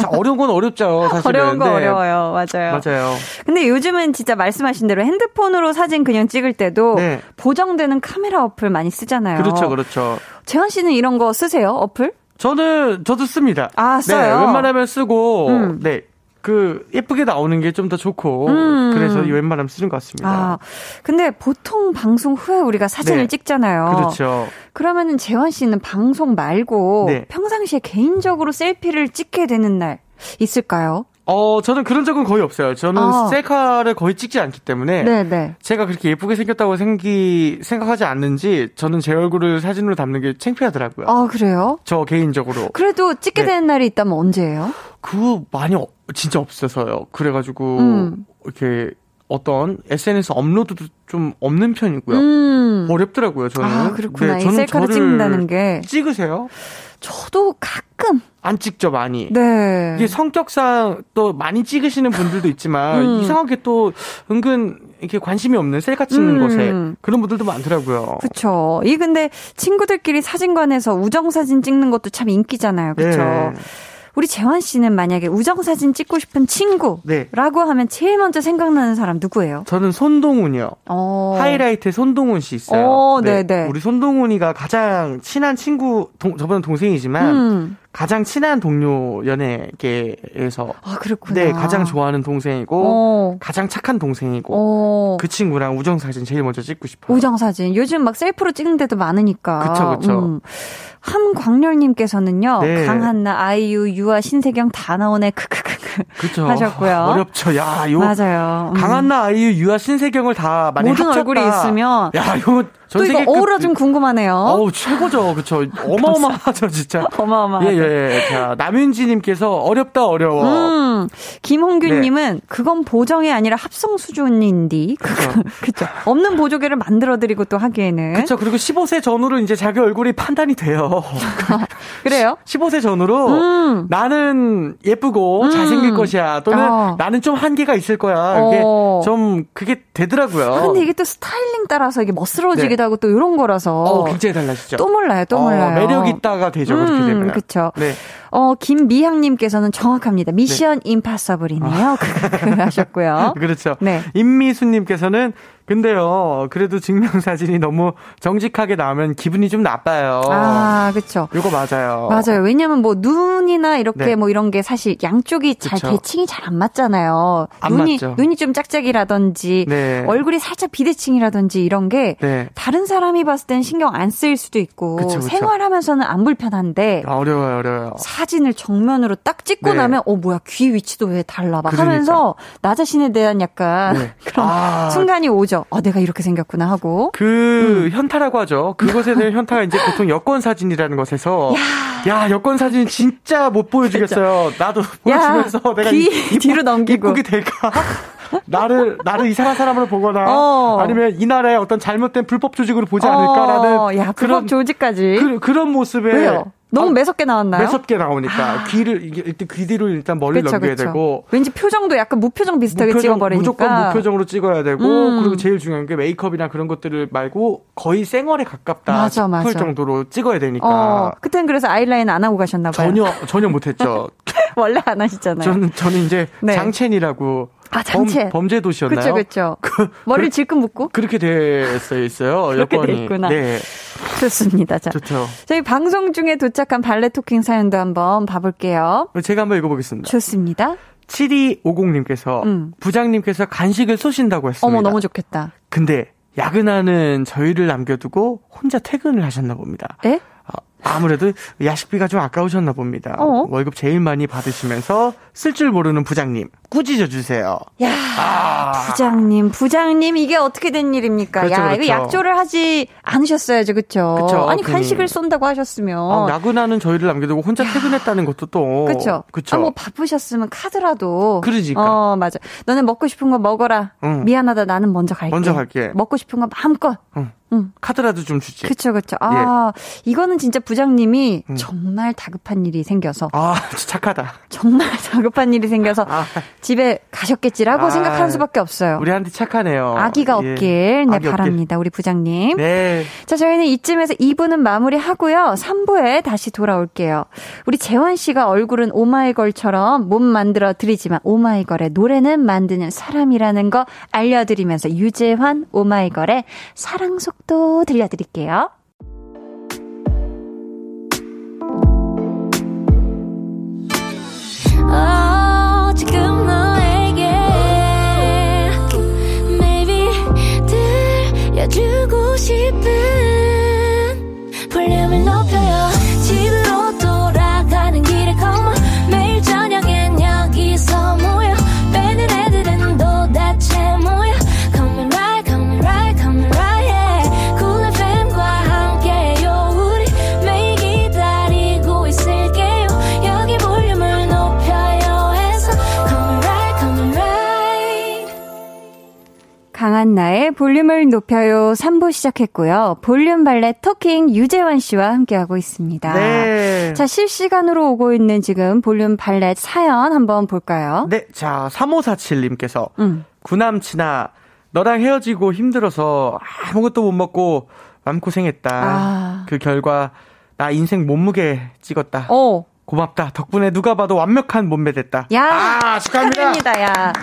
어려운 건 어렵죠, 사실은. 어려운 건 네. 어려워요, 맞아요. 맞아요. 근데 요즘은 진짜 말씀하신 대로 핸드폰으로 사진 그냥 찍을 때도 네. 보정되는 카메라 어플 많이 쓰잖아요. 그렇죠, 그렇죠. 재환 씨는 이런 거 쓰세요, 어플? 저는 저도 씁니다. 아, 써요? 네, 웬만하면 쓰고, 음. 네. 그 예쁘게 나오는 게 좀 더 좋고 음. 그래서 웬만하면 쓰는 것 같습니다. 아, 근데 보통 방송 후에 우리가 사진을 네. 찍잖아요. 그렇죠. 그러면은 재환 씨는 방송 말고 네. 평상시에 개인적으로 셀피를 찍게 되는 날 있을까요? 어, 저는 그런 적은 거의 없어요. 저는 아. 셀카를 거의 찍지 않기 때문에 네네. 제가 그렇게 예쁘게 생겼다고 생기, 생각하지 않는지 저는 제 얼굴을 사진으로 담는 게 창피하더라고요. 아, 그래요? 저 개인적으로. 그래도 찍게 네. 되는 날이 있다면 언제예요? 그거 많이 어, 진짜 없어서요. 그래가지고 음. 이렇게 어떤 에스엔에스 업로드도 좀 없는 편이고요. 음. 어렵더라고요, 저는. 아, 그렇구나. 네, 저는 셀카를 찍는다는 게. 찍으세요? 저도 가끔. 안 찍죠, 많이. 네. 이게 성격상 또 많이 찍으시는 분들도 있지만, 음. 이상하게 또 은근 이렇게 관심이 없는 셀카 찍는 음. 곳에 그런 분들도 많더라고요. 그렇죠. 이 근데 친구들끼리 사진관에서 우정 사진 찍는 것도 참 인기잖아요. 그렇죠. 네. 우리 재환 씨는 만약에 우정 사진 찍고 싶은 친구라고 네. 하면 제일 먼저 생각나는 사람 누구예요? 저는 손동훈이요. 오. 하이라이트에 손동훈 씨 있어요. 오, 네. 네네. 우리 손동훈이가 가장 친한 친구, 동, 저보다는 동생이지만 음. 가장 친한 동료 연예계에서 아 그렇구나. 네, 가장 좋아하는 동생이고 오. 가장 착한 동생이고 오. 그 친구랑 우정 사진 제일 먼저 찍고 싶어요. 우정 사진 요즘 막 셀프로 찍는 데도 많으니까. 그렇죠, 그렇죠. 음. 함광렬님께서는요. 네. 강한나, 아이유, 유아, 신세경 다 나오네. 크크크크. 그렇죠. 하셨고요. 어렵죠. 야, 요 맞아요. 음. 강한나, 아이유, 유아, 신세경을 다 많이 모든 합쳤다. 얼굴이 있으면. 야, 요. 또 이거 어우라 좀 궁금하네요. 어우 최고죠, 그렇죠. 어마어마하죠, 진짜. 어마어마. 예예. 예. 자 남윤지님께서 어렵다 어려워. 음, 김홍규님은 네. 그건 보정이 아니라 합성 수준인디. 그렇죠. 그렇죠. 없는 보조개를 만들어드리고 또 하기에는. 그렇죠. 그리고 십오 세 전후로 이제 자기 얼굴이 판단이 돼요. 그래요? 십오 세 전후로 음. 나는 예쁘고 음. 잘생길 것이야. 또는 어. 나는 좀 한계가 있을 거야. 이게 어. 좀 그게 되더라고요. 아, 근데 이게 또 스타일링 따라서 이게 멋스러워지기도. 네. 하고 또 이런 거라서 어, 굉장히 달라지죠. 또 몰라요, 또 어, 몰라요. 매력 있다가 되죠. 음, 그렇게 되면. 그렇죠. 네. 어, 김미향님께서는 정확합니다. 미션 네. 임파서블이네요. 아. 하셨고요. 그렇죠. 네. 임미수님께서는 근데요, 그래도 증명사진이 너무 정직하게 나오면 기분이 좀 나빠요. 아, 그쵸. 요거 맞아요. 맞아요. 왜냐면 뭐 눈이나 이렇게 네. 뭐 이런 게 사실 양쪽이 잘 그쵸. 대칭이 잘 안 맞잖아요. 안 눈이, 맞죠. 눈이 좀 짝짝이라든지, 네. 얼굴이 살짝 비대칭이라든지 이런 게 네. 다른 사람이 봤을 땐 신경 안 쓰일 수도 있고, 그쵸, 그쵸. 생활하면서는 안 불편한데, 어려워요, 어려워요. 사진을 정면으로 딱 찍고 네. 나면, 어, 뭐야, 귀 위치도 왜 달라. 막 그러니까. 하면서 나 자신에 대한 약간 네. 그런 아. 순간이 오죠. 아, 내가 이렇게 생겼구나 하고 그 음. 현타라고 하죠. 그것에 대한 현타가 이제 보통 여권 사진이라는 것에서 야, 야 여권 사진 진짜 못 보여주겠어요. 나도 보여주면서 야, 내가 귀 입, 뒤로 넘기고 입국이 될까? 나를 나를 이상한 사람으로 보거나 어. 아니면 이 나라의 어떤 잘못된 불법 조직으로 보지 않을까라는 어. 야, 불법 그런 조직까지 그, 그런 모습에 왜요? 너무 매섭게 나왔나요? 매섭게 나오니까 아. 귀를 일단 귀 뒤로 일단 멀리 그쵸, 넘겨야 그쵸. 되고 왠지 표정도 약간 무표정 비슷하게 무표정, 찍어버리니까 무조건 무표정으로 찍어야 되고 음. 그리고 제일 중요한 게 메이크업이나 그런 것들을 말고 거의 생얼에 가깝다 맞아, 맞아. 싶을 정도로 찍어야 되니까 어, 그땐 그래서 아이라인 안 하고 가셨나 봐요. 전혀 전혀 못했죠. 원래 안 하시잖아요. 저는 저는 이제 네. 장첸이라고 아, 장첸. 범, 범죄 도시였나요? 그렇죠, 그렇죠. 머리를 질끈 묶고 그렇게 돼서 있어요. 그렇게 돼 있구나. 네. 좋습니다. 자, 좋죠. 저희 방송 중에 도착한 발레 토킹 사연도 한번 봐볼게요. 제가 한번 읽어보겠습니다. 좋습니다. 칠이오공님께서 음. 부장님께서 간식을 쏘신다고 했습니다. 어머, 너무 좋겠다. 근데 야근하는 저희를 남겨두고 혼자 퇴근을 하셨나 봅니다. 에? 아무래도 야식비가 좀 아까우셨나 봅니다. 어? 월급 제일 많이 받으시면서 쓸 줄 모르는 부장님 꾸짖어 주세요. 야, 아. 부장님, 부장님 이게 어떻게 된 일입니까? 그렇죠, 야, 그렇죠. 이거 약조를 하지 않으셨어야죠, 그렇죠? 그렇죠. 아니 간식을 쏜다고 하셨으면 아, 야근하는 저희를 남겨두고 혼자 야. 퇴근했다는 것도 또 그렇죠. 그렇죠. 아, 뭐 바쁘셨으면 카드라도. 그러니까. 어, 맞아. 너는 먹고 싶은 거 먹어라. 응. 미안하다. 나는 먼저 갈게. 먼저 갈게. 먹고 싶은 거 마음껏. 응. 음. 카드라도 좀 주지. 그렇죠, 그렇죠. 아, 예. 이거는 진짜 부장님이 음. 정말 다급한 일이 생겨서. 아, 착하다. 정말 다급한 일이 생겨서 아. 집에 가셨겠지라고 아. 생각하는 수밖에 없어요. 우리한테 착하네요. 아기가 없길 예. 네, 아기 바랍니다, 없길. 우리 부장님. 네. 자, 저희는 이쯤에서 이 부는 마무리하고요. 삼 부에 다시 돌아올게요. 우리 재환 씨가 얼굴은 오마이걸처럼 못 만들어 드리지만 오마이걸의 노래는 만드는 사람이라는 거 알려드리면서 유재환 오마이걸의 사랑 속 또 들려드릴게요. 어, 지금 너에게 maybe 들려주고 싶은 볼륨을 높여요. 집으로 돌아가는 길에 come on. 매일 저녁엔 여기서 모여 빼는 애들은 도대체 뭐야. Come right, come right, come right. 강한나의 볼륨을 높여요. 삼 부 시작했고요. 볼륨 발레 토킹 유재환 씨와 함께하고 있습니다. 네. 자, 실시간으로 오고 있는 지금 볼륨 발레 사연 한번 볼까요? 네. 자, 삼오사칠님께서 음. 구남친아 너랑 헤어지고 힘들어서 아무것도 못 먹고 맘고생했다. 아. 그 결과 나 인생 몸무게 찍었다. 어. 고맙다. 덕분에 누가 봐도 완벽한 몸매 됐다. 야, 아, 축하합니다. 축하드립니다. 야.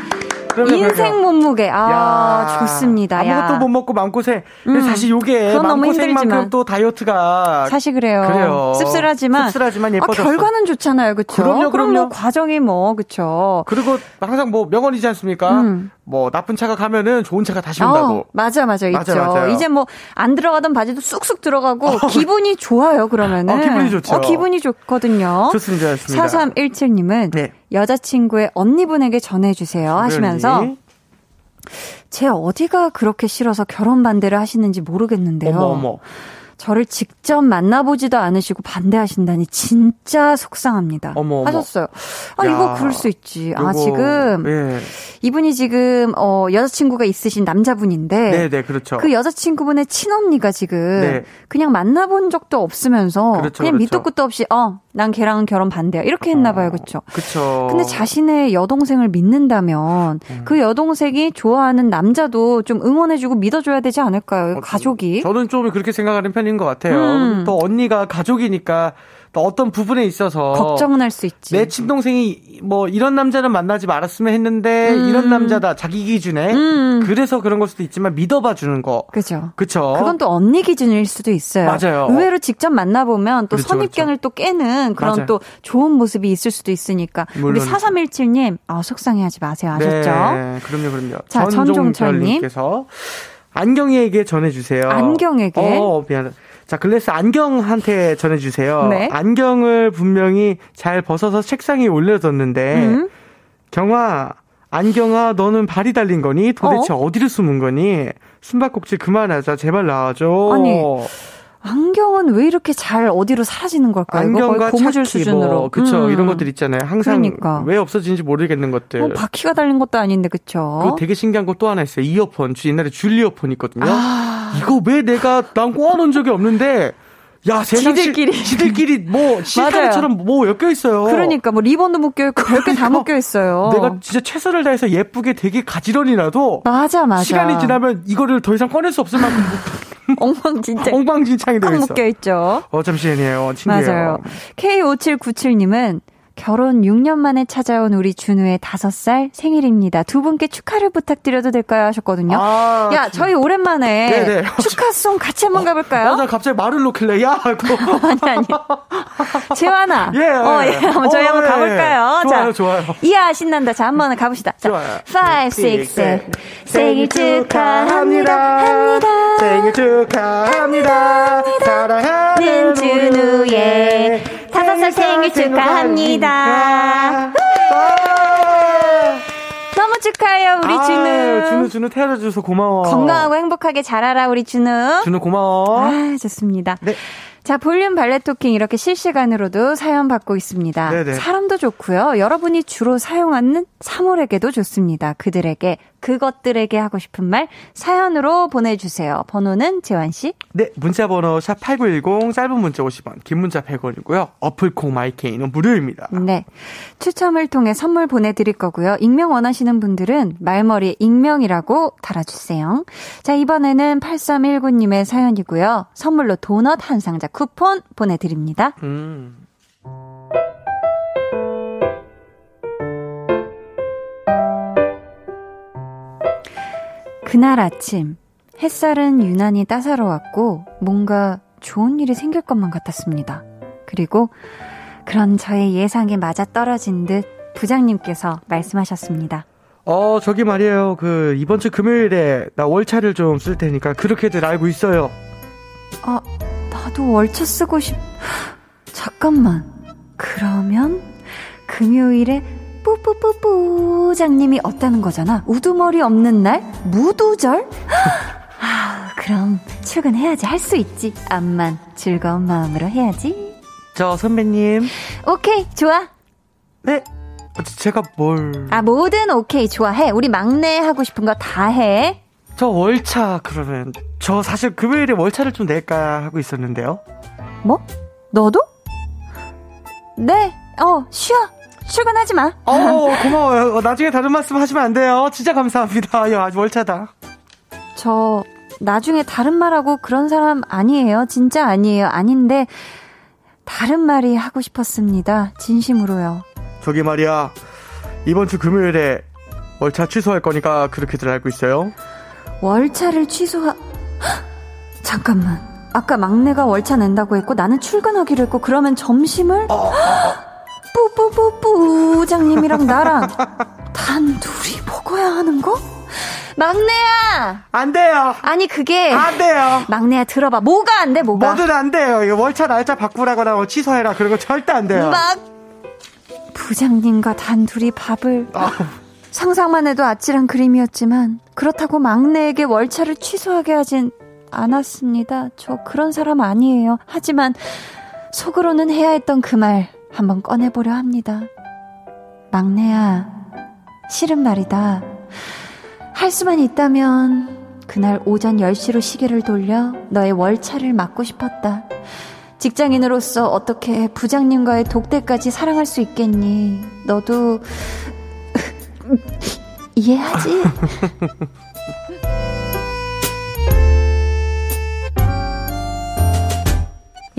인생 몸무게. 아, 야. 좋습니다. 아무것도 야. 못 먹고 맘고생. 음. 사실 요게 맘고생만큼 또 다이어트가 사실 그래요. 그래요. 씁쓸하지만 씁쓸하지만 예뻐졌어. 아, 결과는 좋잖아요. 그렇죠? 그럼요. 그럼 뭐 과정이 뭐 그렇죠. 그리고 항상 뭐 명언이지 않습니까? 음. 뭐 나쁜 차가 가면은 좋은 차가 다시 온다고. 어, 맞아 맞아 있죠. 맞아, 이제 뭐 안 들어가던 바지도 쑥쑥 들어가고 어, 기분이 좋아요. 그러면은. 어, 기분이 좋죠. 어, 기분이 좋거든요. 좋습니다. 좋습니다. 사삼일칠 님은 네. 여자친구의 언니분에게 전해주세요 하시면서 제 어디가 그렇게 싫어서 결혼 반대를 하시는지 모르겠는데요. 어머, 어머. 저를 직접 만나보지도 않으시고 반대하신다니 진짜 속상합니다. 어머, 하셨어요. 아, 야, 이거 그럴 수 있지. 요거, 아, 지금 예. 이분이 지금 어, 여자친구가 있으신 남자분인데 네네, 그렇죠. 그 여자친구분의 친언니가 지금 네. 그냥 만나본 적도 없으면서 그렇죠, 그냥 그렇죠. 밑도 끝도 없이 어, 난 걔랑은 결혼 반대야. 이렇게 했나 봐요. 그렇죠? 그렇죠. 근데 자신의 여동생을 믿는다면 음. 그 여동생이 좋아하는 남자도 좀 응원해주고 믿어줘야 되지 않을까요? 어, 가족이. 저는 좀 그렇게 생각하는 편인 것 같아요. 음. 또 언니가 가족이니까 또 어떤 부분에 있어서 걱정날 수 있지. 내 친동생이 뭐 이런 남자는 만나지 말았으면 했는데 음. 이런 남자다. 자기 기준에. 음. 그래서 그런 걸 수도 있지만 믿어봐 주는 거. 그죠. 그쵸. 그건 또 언니 기준일 수도 있어요. 맞아요. 의외로 직접 만나보면 또 그렇죠, 선입견을 그렇죠. 또 깨는 그런 맞아요. 또 좋은 모습이 있을 수도 있으니까. 우리 사삼일칠 님 아, 속상해하지 마세요. 아셨죠? 네. 그럼요. 그럼요. 자, 전종철님께서 안경이에게 전해주세요. 안경에게? 어, 미안해. 자, 글래스 안경한테 전해주세요. 네. 안경을 분명히 잘 벗어서 책상 위에 올려뒀는데, 음? 경아, 안경아, 너는 발이 달린 거니? 도대체 어? 어디를 숨은 거니? 숨바꼭질 그만하자. 제발 나와줘. 아니. 안경은 왜 이렇게 잘 어디로 사라지는 걸까요? 안경과 고무줄 수준으로. 뭐, 그쵸. 음. 이런 것들 있잖아요. 항상 그러니까. 왜 없어진지 모르겠는 것들. 뭐 바퀴가 달린 것도 아닌데, 그쵸. 되게 신기한 거 또 하나 있어요. 이어폰. 옛날에 줄 이어폰 있거든요. 아. 이거 왜 내가 난 꼬아놓은 적이 없는데. 야, 세상 지들끼리. 시, 지들끼리 뭐, 실타래처럼 뭐 엮여있어요. 그러니까, 뭐, 리본도 묶여있고, 별게 그러니까, 다 묶여있어요. 내가 진짜 최선을 다해서 예쁘게 되게 가지런히라도. 맞아, 맞아. 시간이 지나면 이거를 더 이상 꺼낼 수 없을 만큼. 엉망진창. 엉망진창이 되어있어. 묶여있죠. 어, 잠시만요. 친구예요. 맞아요. 케이 오칠구칠 님은 결혼 육 년 만에 찾아온 우리 준우의 다섯 살 생일입니다. 두 분께 축하를 부탁드려도 될까요? 하셨거든요. 아, 야, 저희 오랜만에 네네. 축하송 같이 한번 가볼까요? 어, 나 갑자기 말을 놓길래. 야, 그거. 아니, 아니. 재환아. 예, 어, 예. 한번 저희 어, 한번 가볼까요? 예. 좋아요, 자, 좋아요. 이야, 신난다. 자, 한번 가봅시다. 자, 좋아요. 오, 육, 칠. 생일 축하합니다. 합니다. 생일 축하합니다. 합니다. 사랑하는 준우의 다섯 살 생일 축하합니다. 아~ 너무 축하해요 우리 아, 준우. 준우 준우 태어나줘서 고마워. 건강하고 행복하게 자라라 우리 준우. 준우 고마워. 아, 좋습니다. 네. 자, 볼륨 발레 토킹 이렇게 실시간으로도 사연 받고 있습니다. 네네. 사람도 좋고요. 여러분이 주로 사용하는 사물에게도 좋습니다. 그들에게 그것들에게 하고 싶은 말 사연으로 보내주세요. 번호는 재환 씨. 네, 문자 번호 샵 팔구일공, 짧은 문자 오십 원, 긴 문자 백 원이고요. 어플 콩 마이케이는 무료입니다. 네, 추첨을 통해 선물 보내드릴 거고요. 익명 원하시는 분들은 말머리에 익명이라고 달아주세요. 자, 이번에는 팔삼일구 님의 사연이고요. 선물로 도넛 한 상자 쿠폰 보내드립니다. 음. 그날 아침 햇살은 유난히 따사로웠고 뭔가 좋은 일이 생길 것만 같았습니다. 그리고 그런 저의 예상에 맞아떨어진 듯 부장님께서 말씀하셨습니다. 어, 저기 말이에요. 그 이번 주 금요일에 나 월차를 좀 쓸 테니까 그렇게들 알고 있어요. 아, 나도 월차 쓰고 싶... 잠깐만. 그러면 금요일에 뿌뿌뿌뿌장님이 없다는 거잖아. 우두머리 없는 날? 무두절? 아, 그럼 출근해야지. 할 수 있지. 암만 즐거운 마음으로 해야지. 저 선배님. 오케이, 좋아. 네. 제가 뭘... 아, 뭐든 오케이, 좋아해. 우리 막내 하고 싶은 거 다 해. 저 월차 그러면... 저 사실 금요일에 월차를 좀 낼까 하고 있었는데요. 뭐? 너도? 네. 어, 쉬어. 출근하지 마. 어, 고마워요. 나중에 다른 말씀 하시면 안 돼요. 진짜 감사합니다. 야, 아주 월차다. 저 나중에 다른 말하고 그런 사람 아니에요. 진짜 아니에요. 아닌데 다른 말이 하고 싶었습니다. 진심으로요. 저기 말이야, 이번 주 금요일에 월차 취소할 거니까 그렇게들 알고 있어요. 월차를 취소하... 헉! 잠깐만, 아까 막내가 월차 낸다고 했고 나는 출근하기로 했고, 그러면 점심을 어. 뿌뿌뿌뿌 장님이랑 나랑 단둘이 먹어야 하는 거? 막내야! 안 돼요! 아니, 그게. 안 돼요! 막내야, 들어봐. 뭐가 안 돼, 뭐가? 뭐든 안 돼요. 이거 월차 날짜 바꾸라거나 취소해라. 그런 거 절대 안 돼요. 막! 부장님과 단둘이 밥을. 아. 상상만 해도 아찔한 그림이었지만, 그렇다고 막내에게 월차를 취소하게 하진 않았습니다. 저 그런 사람 아니에요. 하지만, 속으로는 해야 했던 그 말, 한번 꺼내보려 합니다. 막내야, 싫은 말이다. 할 수만 있다면 그날 오전 열 시로 시계를 돌려 너의 월차를 막고 싶었다. 직장인으로서 어떻게 부장님과의 독대까지 사랑할 수 있겠니? 너도 이해하지?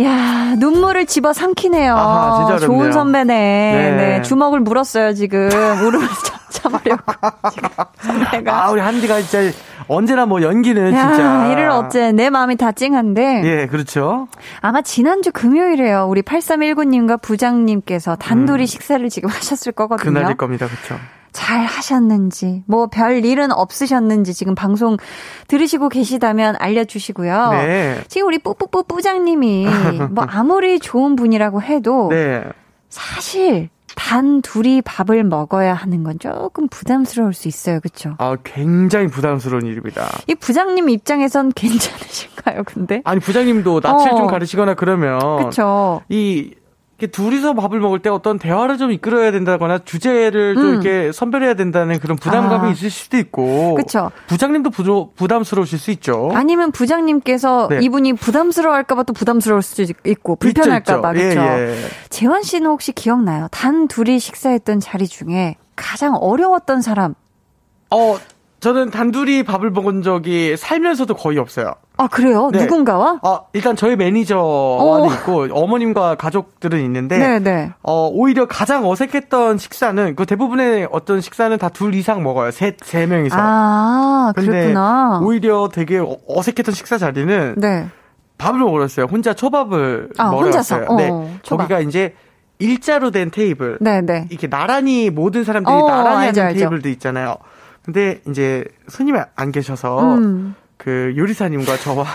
야, 눈물을 집어 삼키네요. 아하, 진짜 어렵네요. 좋은 선배네. 네. 네, 주먹을 물었어요 지금. 울음을 참으려고 지금 선배가. 아, 우리 한디가 진짜 언제나 뭐 연기는 야, 진짜 이를 어째 내 마음이 다 찡한데. 예, 그렇죠. 아마 지난주 금요일에요. 우리 팔삼일구님과 부장님께서 단둘이 음. 식사를 지금 하셨을 거거든요. 그날일 겁니다. 그렇죠. 잘 하셨는지, 뭐 별 일은 없으셨는지 지금 방송 들으시고 계시다면 알려주시고요. 네. 지금 우리 뿌뿌뿌 부장님이 뭐 아무리 좋은 분이라고 해도 네. 사실 단 둘이 밥을 먹어야 하는 건 조금 부담스러울 수 있어요. 그렇죠? 아, 굉장히 부담스러운 일입니다. 이 부장님 입장에선 괜찮으신가요, 근데? 아니, 부장님도 낯을 어. 좀 가리시거나 그러면 그렇죠. 이 둘이서 밥을 먹을 때 어떤 대화를 좀 이끌어야 된다거나 주제를 좀 음. 이렇게 선별해야 된다는 그런 부담감이 아. 있을 수도 있고. 그렇죠. 부장님도 부조, 부담스러우실 수 있죠. 아니면 부장님께서 네. 이분이 부담스러워할까봐 또 부담스러울 수도 있고 불편할까봐. 그렇죠. 예, 예. 재환 씨는 혹시 기억나요? 단 둘이 식사했던 자리 중에 가장 어려웠던 사람. 어, 저는 단둘이 밥을 먹은 적이 살면서도 거의 없어요. 아, 그래요? 네. 누군가와? 아, 일단 저희 매니저와는 있고 어머님과 가족들은 있는데 네네. 어, 오히려 가장 어색했던 식사는 그 대부분의 어떤 식사는 다 둘 이상 먹어요. 세, 세 명이서. 아, 그렇구나. 오히려 되게 어색했던 식사 자리는 네. 밥을 먹었어요. 혼자 초밥을 아, 먹었어요. 혼자서? 네. 어, 초밥. 거기가 이제 일자로 된 테이블. 네네. 이렇게 나란히 모든 사람들이 어, 나란히 하는 테이블도 있잖아요. 근데 이제 손님이 안 계셔서 음. 그 요리사님과 저와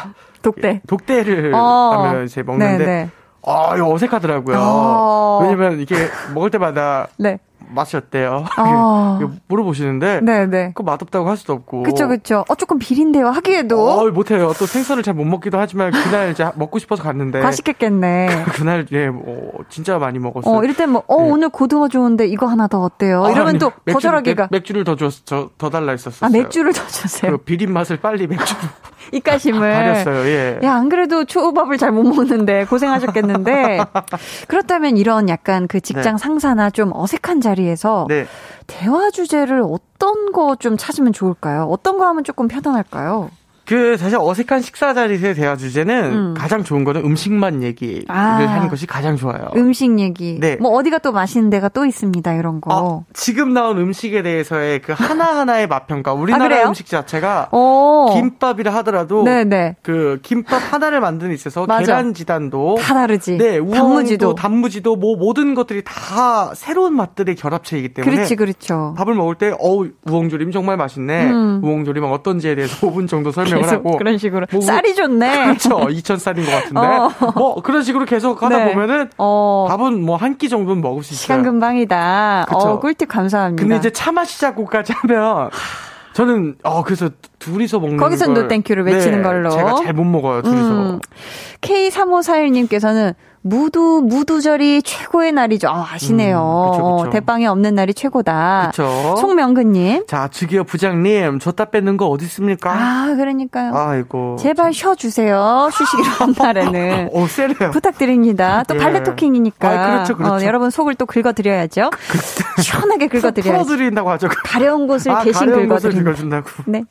독대 독대를 어. 하면 이제 먹는데 네네. 아, 이거 어색하더라고요. 어. 왜냐면 이게 먹을 때마다 네. 맛이 어때요? 어. 물어보시는데 네네. 그 맛없다고 할 수도 없고. 그렇죠, 그렇죠. 어, 조금 비린데요. 하기에도 어, 못해요. 또 생선을 잘 못 먹기도 하지만 그날 이제 먹고 싶어서 갔는데 맛있겠겠네. 그날 예, 뭐, 진짜 많이 먹었어요. 어, 이럴 때 뭐, 어, 예. 오늘 고등어 좋은데 이거 하나 더 어때요? 아, 이러면 아니, 또 맥주, 거절하기가. 맥, 맥주를 더 줬, 저, 더 달라 했었어요. 아, 맥주를 더 주세요. 그 비린 맛을 빨리 맥주로. 입가심을. 가렸어요. 예. 야, 안 그래도 초밥을 잘 못 먹는데 고생하셨겠는데. 그렇다면 이런 약간 그 직장 네. 상사나 좀 어색한 자리에서 네. 대화 주제를 어떤 거 좀 찾으면 좋을까요? 어떤 거 하면 조금 편안할까요? 그 사실 어색한 식사 자리에서의 대화 주제는 음. 가장 좋은 거는 음식만 얘기를 아, 하는 것이 가장 좋아요. 음식 얘기. 네. 뭐 어디가 또 맛있는 데가 또 있습니다. 이런 거. 아, 지금 나온 음식에 대해서의 그 하나하나의 맛평가. 우리나라 아, 음식 자체가 오. 김밥이라 하더라도 네네. 그 김밥 하나를 만드는 데 있어서 계란지단도 다 다르지. 네, 우엉도 단무지도. 단무지도 뭐 모든 것들이 다 새로운 맛들의 결합체이기 때문에. 그렇지, 그렇죠. 밥을 먹을 때 어우, 우엉조림 정말 맛있네. 음. 우엉조림은 어떤지에 대해서 오 분 정도 설명. 그런 식으로 뭐, 쌀이 좋네. 그렇죠. 이천 쌀인 것 같은데 어. 뭐 그런 식으로 계속 하다 네. 보면은 어. 밥은 뭐 한 끼 정도는 먹을 수 있어요. 시간 금방이다. 그렇죠. 어, 꿀팁 감사합니다. 근데 이제 차 마시자고까지 하면 저는 어 그래서 둘이서 먹는 거기서 노 땡큐를 외치는 네, 걸로 제가 잘 못 먹어요. 둘이서. 음. 케이 삼오사일님께서는 무두 무두절이 최고의 날이죠. 아, 아시네요. 음, 그쵸, 그쵸. 어, 대빵이 없는 날이 최고다. 그쵸. 송명근님. 자, 주기어 부장님, 줬다 뺏는 거 어디 있습니까? 아, 그러니까요. 아이고. 제발 참... 쉬어주세요. 쉬시기로 한 날에는. 오, 세네요. 부탁드립니다. 또 예. 발레 토킹이니까. 아, 그렇죠, 그렇죠. 어, 여러분 속을 또 긁어드려야죠. 시원하게 긁어드려야죠. 풀어드린다고 하죠. 가려운 곳을 아, 대신 가려운 긁어드린다고. 네.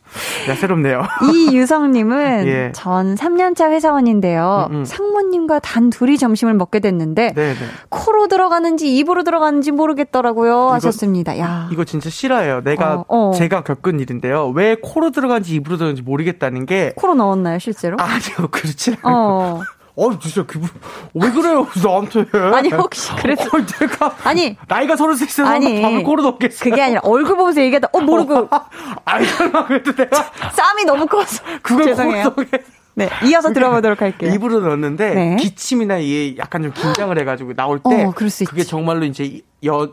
야, 새롭네요. 이유성님은 예. 전 삼 년차 회사원인데요. 음, 음. 상무님과 단 둘이 점심을 먹게 됐는데 네네. 코로 들어가는지 입으로 들어가는지 모르겠더라고요. 이거, 하셨습니다. 야. 이거 진짜 싫어요. 내가 어, 어. 제가 겪은 일인데요. 왜 코로 들어가는지 입으로 들어가는지 모르겠다는 게 코로 넣었나요, 실제로? 아니요, 그렇지 않고. 어. 아, 진짜 기분 왜 그래요 나한테? 아니 혹시 그래서 어, 내가 아니 나이가 서른 세 있어서 밥을 코로 넣겠어요? 그게 아니라 얼굴 보면서 얘기하다 어 모르고 알잖아. 그래도 내가 쌈이 너무 커서 그걸 죄송해요. 네, 이어서 들어보도록 할게요. 입으로 넣었는데 네. 기침이나 이게 약간 좀 긴장을 해가지고 나올 때 어, 그럴 수 그게 있지. 정말로 이제 여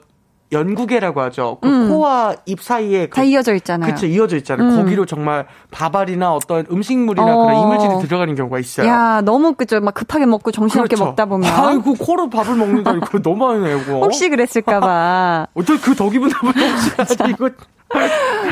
연구개라고 하죠. 그 음. 코와 입 사이에 그, 다 이어져 있잖아요. 그렇죠, 이어져 있잖아요. 음. 거기로 정말 밥알이나 어떤 음식물이나 어. 그런 이물질이 들어가는 경우가 있어요. 야, 너무 그죠. 막 급하게 먹고 정신없게 그렇죠. 먹다 보면. 아이고 코로 밥을 먹는다. 이거 너무하네요. 혹시 그랬을까봐. 어떻게 그 더 기분 나쁜 혹시 이거.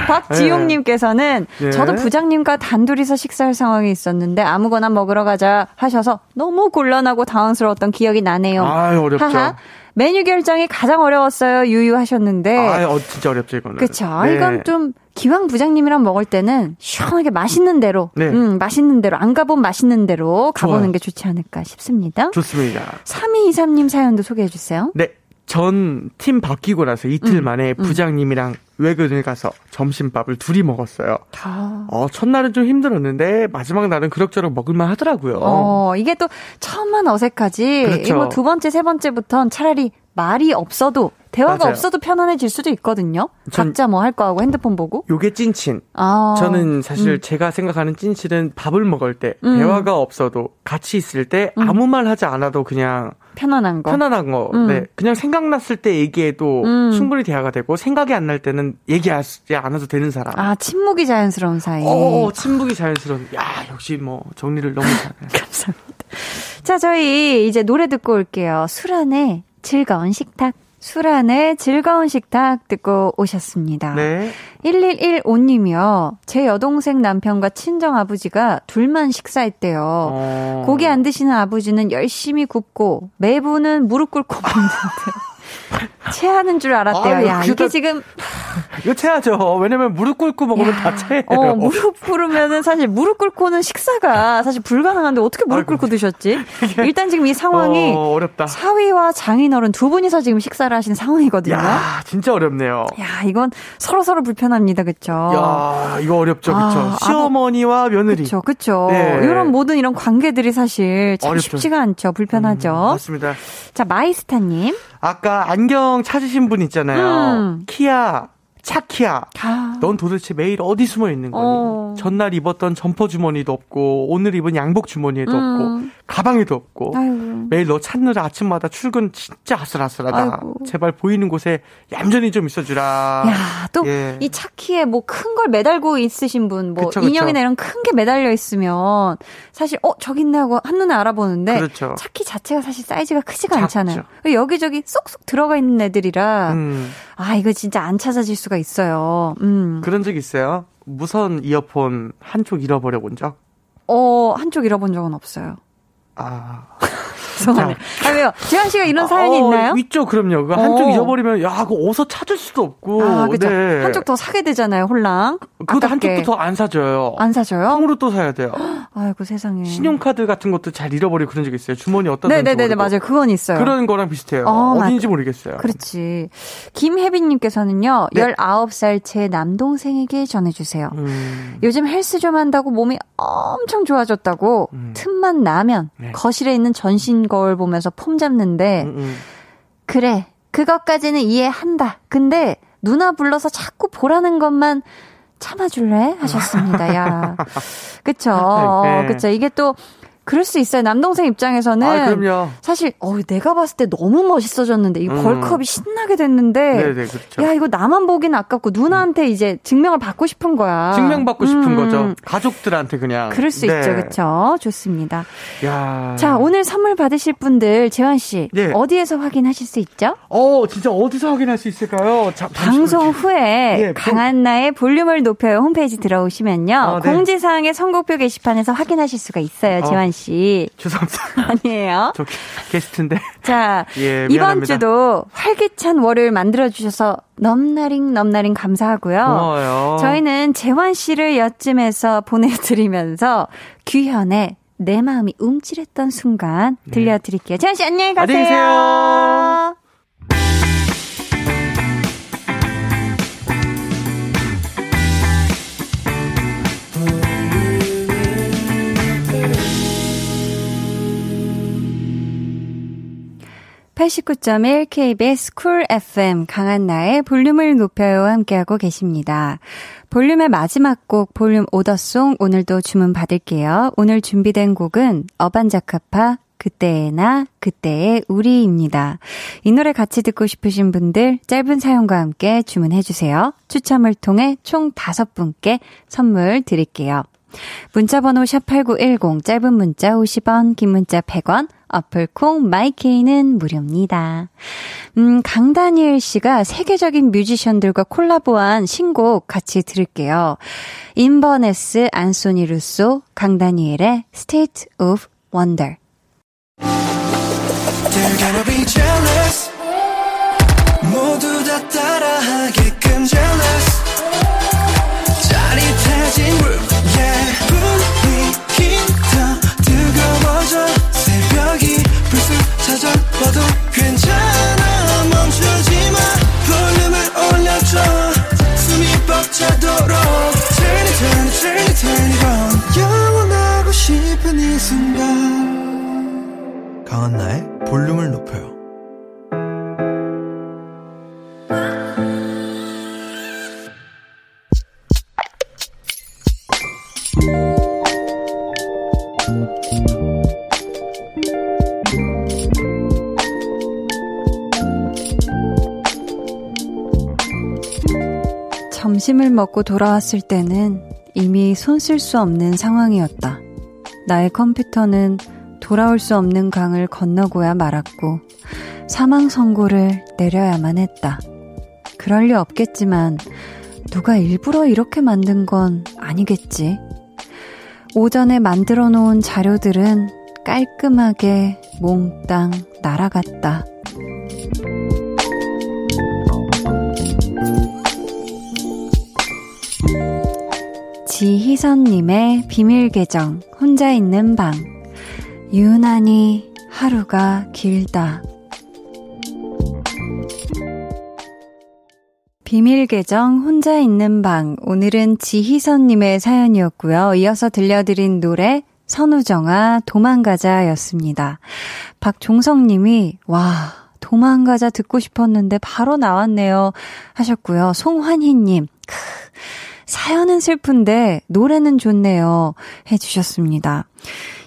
박지용님께서는 네. 저도 부장님과 단둘이서 식사할 상황이 있었는데 아무거나 먹으러 가자 하셔서 너무 곤란하고 당황스러웠던 기억이 나네요. 아, 어렵죠. 하하. 메뉴 결정이 가장 어려웠어요. 유유하셨는데. 아, 어, 진짜 어렵죠 이거는. 그렇죠. 네. 이건 좀 기왕 부장님이랑 먹을 때는 시원하게 맛있는 대로, 네. 음, 맛있는 대로 안 가본 맛있는 대로 가보는 좋아요. 게 좋지 않을까 싶습니다. 좋습니다. 삼이이삼 님 사연도 소개해 주세요. 네. 전 팀 바뀌고 나서 이틀 음, 만에 부장님이랑 음. 외근을 가서 점심밥을 둘이 먹었어요. 아. 어, 첫날은 좀 힘들었는데 마지막 날은 그럭저럭 먹을만 하더라고요. 어, 이게 또 처음만 어색하지. 그렇죠. 뭐 두 번째, 세 번째부터는 차라리 말이 없어도 대화가 맞아요. 없어도 편안해질 수도 있거든요. 각자 뭐 할 거 하고 핸드폰 보고. 요게 찐친. 아. 저는 사실 음. 제가 생각하는 찐친은 밥을 먹을 때 음. 대화가 없어도 같이 있을 때 음. 아무 말 하지 않아도 그냥 편안한 거. 편안한 거. 음. 네. 그냥 생각났을 때 얘기해도 음. 충분히 대화가 되고 생각이 안 날 때는 얘기하지 않아도 되는 사람. 아, 침묵이 자연스러운 사이. 어, 침묵이 자연스러운. 야, 역시 뭐 정리를 너무 잘해요. 감사합니다. 자, 저희 이제 노래 듣고 올게요. 술안의 즐거운 식탁. 술안의 즐거운 식탁 듣고 오셨습니다. 네. 일일일오 님이요. 제 여동생 남편과 친정아버지가 둘만 식사했대요. 어... 고기 안 드시는 아버지는 열심히 굽고 매부는 무릎 꿇고 먹는데 체하는 줄 알았대요. 아, 야 그다... 이게 지금 이거 체하죠. 왜냐면 무릎 꿇고 먹으면 야, 다 체해요. 어, 무릎 꿇으면은 사실 무릎 꿇고는 식사가 사실 불가능한데 어떻게 무릎 아이고. 꿇고 드셨지? 일단 지금 이 상황이 어, 어렵다. 사위와 장인어른 두 분이서 지금 식사를 하신 상황이거든요. 야, 진짜 어렵네요. 야, 이건 서로 서로 불편합니다, 그렇죠? 야, 이거 어렵죠, 그렇죠? 아, 시어머니와 며느리, 그렇죠, 그렇죠. 네. 이런 모든 이런 관계들이 사실 참 어렵죠. 쉽지가 않죠, 불편하죠. 음, 맞습니다. 자, 마이스타님, 아까 안경 찾으신 분 있잖아요. 음. 키야. 차키야, 아. 넌 도대체 매일 어디 숨어 있는 거니? 어. 전날 입었던 점퍼 주머니도 없고 오늘 입은 양복 주머니에도 음. 없고 가방에도 없고 아이고. 매일 너 찾느라 아침마다 출근 진짜 아슬아슬하다. 아이고. 제발 보이는 곳에 얌전히 좀 있어주라. 야, 또 이 차키에 뭐 큰 걸 매달고 있으신 분, 뭐 그쵸, 그쵸. 인형이나 이런 큰 게 매달려 있으면 사실 어 저기 있네 하고 한눈에 알아보는데 그렇죠. 차키 자체가 사실 사이즈가 크지가 작죠. 않잖아요. 여기저기 쏙쏙 들어가 있는 애들이라 음. 아 이거 진짜 안 찾아질 수가 있어요. 음. 그런 적 있어요? 무선 이어폰 한쪽 잃어버려 본 적? 어, 한쪽 잃어본 적은 없어요. 아. 죄송하네요. 아, 왜요? 재환 씨가 이런 사연이 어, 있나요? 있죠, 그럼요. 그 한쪽 어. 잃어버리면, 야, 그거 어서 찾을 수도 없고. 아, 그죠. 네. 한쪽 더 사게 되잖아요, 홀랑. 그것도 한쪽도 더 안 사줘요. 안 사줘요? 통으로 또 사야 돼요. 아이고, 세상에. 신용카드 같은 것도 잘 잃어버리고 그런 적 있어요. 주머니 어디다 던지고. 네네네, 맞아요. 그건 있어요. 그런 거랑 비슷해요. 어, 어딘지 맞... 모르겠어요. 그렇지. 김혜빈님께서는요, 네. 열아홉 살 제 남동생에게 전해주세요. 음. 요즘 헬스 좀 한다고 몸이 엄청 좋아졌다고 음. 틈만 나면 네. 거실에 있는 전신 거울 보면서 폼 잡는데 음, 음. 그래 그것까지는 이해한다. 근데 누나 불러서 자꾸 보라는 것만 참아줄래? 하셨습니다. 야, 그쵸, 네. 그쵸. 이게 또 그럴 수 있어요. 남동생 입장에서는 아, 그럼요. 사실 어, 내가 봤을 때 너무 멋있어졌는데 이 음. 월컵이 신나게 됐는데 네네, 그렇죠. 야 이거 나만 보기는 아깝고 누나한테 음. 이제 증명을 받고 싶은 거야. 증명받고 싶은 음. 거죠. 가족들한테 그냥. 그럴 수 네. 있죠. 그렇죠. 좋습니다. 야. 자 오늘 선물 받으실 분들 재환 씨 네. 어디에서 확인하실 수 있죠? 어 진짜 어디서 확인할 수 있을까요? 자, 방송 후에 네, 강한나의 볼륨을 높여요 홈페이지 들어오시면요. 어, 네. 공지사항의 선곡표 게시판에서 확인하실 수가 있어요. 재환 어. 씨. 죄송합니다. 아니에요. 저 게스트인데. 자, 예, 이번 주도 활기찬 월요일 만들어주셔서 넘나링 넘나링 감사하고요. 고마워요. 저희는 재환 씨를 여쯤에서 보내드리면서 규현의 내 마음이 움찔했던 순간 들려드릴게요. 재환 씨 안녕히 가세요. 안녕히 계세요. 팔십구 점 일 케이비에스 쿨 에프엠 강한나의 볼륨을 높여요 함께하고 계십니다. 볼륨의 마지막 곡 볼륨 오더송 오늘도 주문 받을게요. 오늘 준비된 곡은 어반자카파 그때의 나 그때의 우리입니다. 이 노래 같이 듣고 싶으신 분들 짧은 사연과 함께 주문해 주세요. 추첨을 통해 총 다섯 분께 선물 드릴게요. 문자번호 샵팔구일공 짧은 문자 오십 원 긴 문자 백 원 어플콩 마이케이는 무료입니다. 음, 강다니엘 씨가 세계적인 뮤지션들과 콜라보한 신곡 같이 들을게요. 인버네스 안소니 루소 강다니엘의 State of Wonder. They're gonna be jealous. 모두 다 따라하게끔 jealous. 짜릿해진 room. Yeah, 분위기 더 뜨거워져 새벽이 불쑥 찾아와도 괜찮아 멈추지마 볼륨을 올려줘 숨이 벅차도록 Turn it, turn it, turn it, turn it on 영원하고 싶은 이 순간 강한나의 볼륨을 높여요. 점심을 먹고 돌아왔을 때는 이미 손 쓸 수 없는 상황이었다. 나의 컴퓨터는 돌아올 수 없는 강을 건너고야 말았고 사망 선고를 내려야만 했다. 그럴 리 없겠지만 누가 일부러 이렇게 만든 건 아니겠지. 오전에 만들어 놓은 자료들은 깔끔하게 몽땅 날아갔다. 지희선님의 비밀 계정 혼자 있는 방. 유난히 하루가 길다. 비밀 계정 혼자 있는 방 오늘은 지희선님의 사연이었고요. 이어서 들려드린 노래 선우정아 도망가자 였습니다. 박종성님이 와 도망가자 듣고 싶었는데 바로 나왔네요 하셨고요. 송환희님 크, 사연은 슬픈데 노래는 좋네요 해주셨습니다.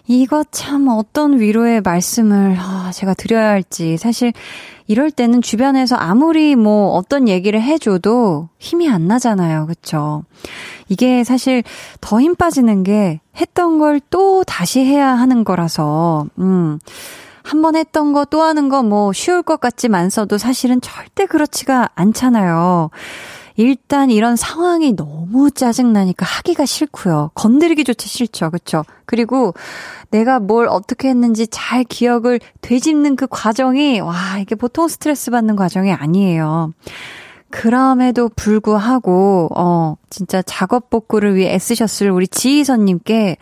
이거 참 어떤 위로의 말씀을 제가 드려야 할지 사실 이럴 때는 주변에서 아무리 뭐 어떤 얘기를 해줘도 힘이 안 나잖아요. 그렇죠? 이게 사실 더 힘 빠지는 게 했던 걸 또 다시 해야 하는 거라서 음, 한 번 했던 거 또 하는 거 뭐 쉬울 것 같지만서도 사실은 절대 그렇지가 않잖아요. 일단 이런 상황이 너무 짜증나니까 하기가 싫고요. 건드리기조차 싫죠. 그렇죠? 그리고 내가 뭘 어떻게 했는지 잘 기억을 되짚는 그 과정이 와 이게 보통 스트레스 받는 과정이 아니에요. 그럼에도 불구하고 어 진짜 작업 복구를 위해 애쓰셨을 우리 지희선님께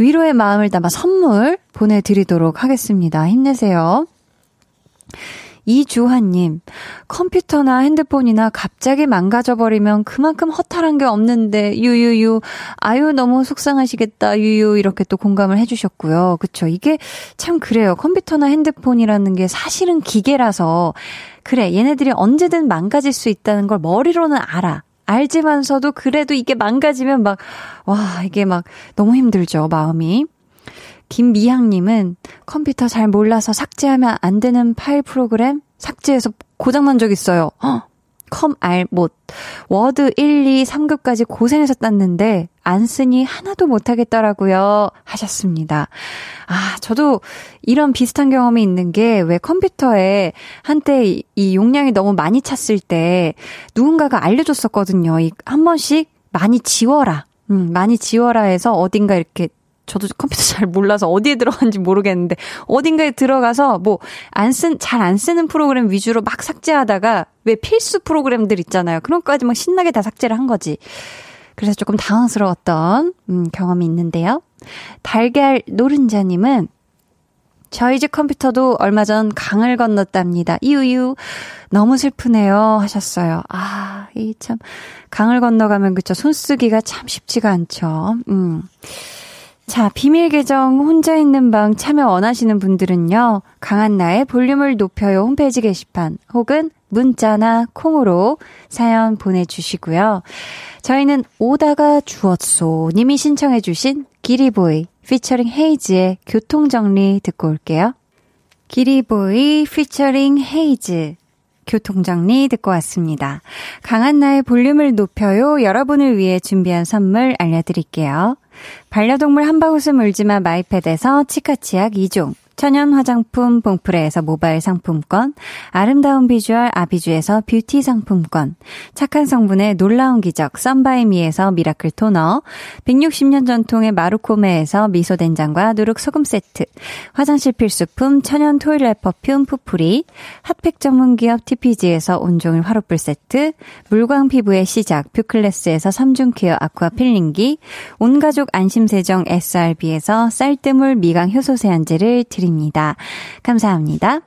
위로의 마음을 담아 선물 보내드리도록 하겠습니다. 힘내세요. 이주환님, 컴퓨터나 핸드폰이나 갑자기 망가져버리면 그만큼 허탈한 게 없는데 유유유, 아유 너무 속상하시겠다 유유 이렇게 또 공감을 해주셨고요. 그쵸? 이게 참 그래요. 컴퓨터나 핸드폰이라는 게 사실은 기계라서 그래 얘네들이 언제든 망가질 수 있다는 걸 머리로는 알아. 알지만서도 그래도 이게 망가지면 막 와 이게 막 너무 힘들죠 마음이. 김미향님은 컴퓨터 잘 몰라서 삭제하면 안 되는 파일 프로그램 삭제해서 고장난 적 있어요. 허! 컴, 알, 못. 워드 일, 이, 삼급까지 고생해서 땄는데 안 쓰니 하나도 못하겠더라고요. 하셨습니다. 아, 저도 이런 비슷한 경험이 있는 게, 왜 컴퓨터에 한때 이 용량이 너무 많이 찼을 때 누군가가 알려줬었거든요. 이 한 번씩 많이 지워라. 음, 많이 지워라 해서 어딘가 이렇게, 저도 컴퓨터 잘 몰라서 어디에 들어간지 모르겠는데 어딘가에 들어가서 뭐 안 쓴, 잘 안 쓰는 프로그램 위주로 막 삭제하다가 왜 필수 프로그램들 있잖아요. 그런 거까지 막 신나게 다 삭제를 한 거지. 그래서 조금 당황스러웠던 음, 경험이 있는데요. 달걀 노른자님은 저희 집 컴퓨터도 얼마 전 강을 건넜답니다. 이유유 너무 슬프네요 하셨어요. 아, 이 참 강을 건너가면 그쵸, 손쓰기가 참 쉽지가 않죠. 음. 자, 비밀 계정 혼자 있는 방 참여 원하시는 분들은요, 강한나의 볼륨을 높여요 홈페이지 게시판 혹은 문자나 콩으로 사연 보내주시고요. 저희는 오다가 주웠소 님이 신청해 주신 기리보이 피처링 헤이즈의 교통정리 듣고 올게요. 기리보이 피처링 헤이즈 교통정리 듣고 왔습니다. 강한나의 볼륨을 높여요. 여러분을 위해 준비한 선물 알려드릴게요. 반려동물 한바구음 울지마 마이패드에서 치카치약 이 종, 천연 화장품 봉프레에서 모바일 상품권, 아름다운 비주얼 아비주에서 뷰티 상품권, 착한 성분의 놀라운 기적 썬바이미에서 미라클 토너, 백육십 년 전통의 마루코메에서 미소된장과 누룩소금 세트, 화장실 필수품 천연 토일렛 퍼퓸 푸풀이, 핫팩 전문기업 티피지에서 온종일 화롯불 세트, 물광 피부의 시작 뷰클래스에서 삼중 케어 아쿠아 필링기, 온가족 안심세정 에스알비에서 쌀뜨물 미강 효소 세안제를 드립니다. 입니다. 감사합니다.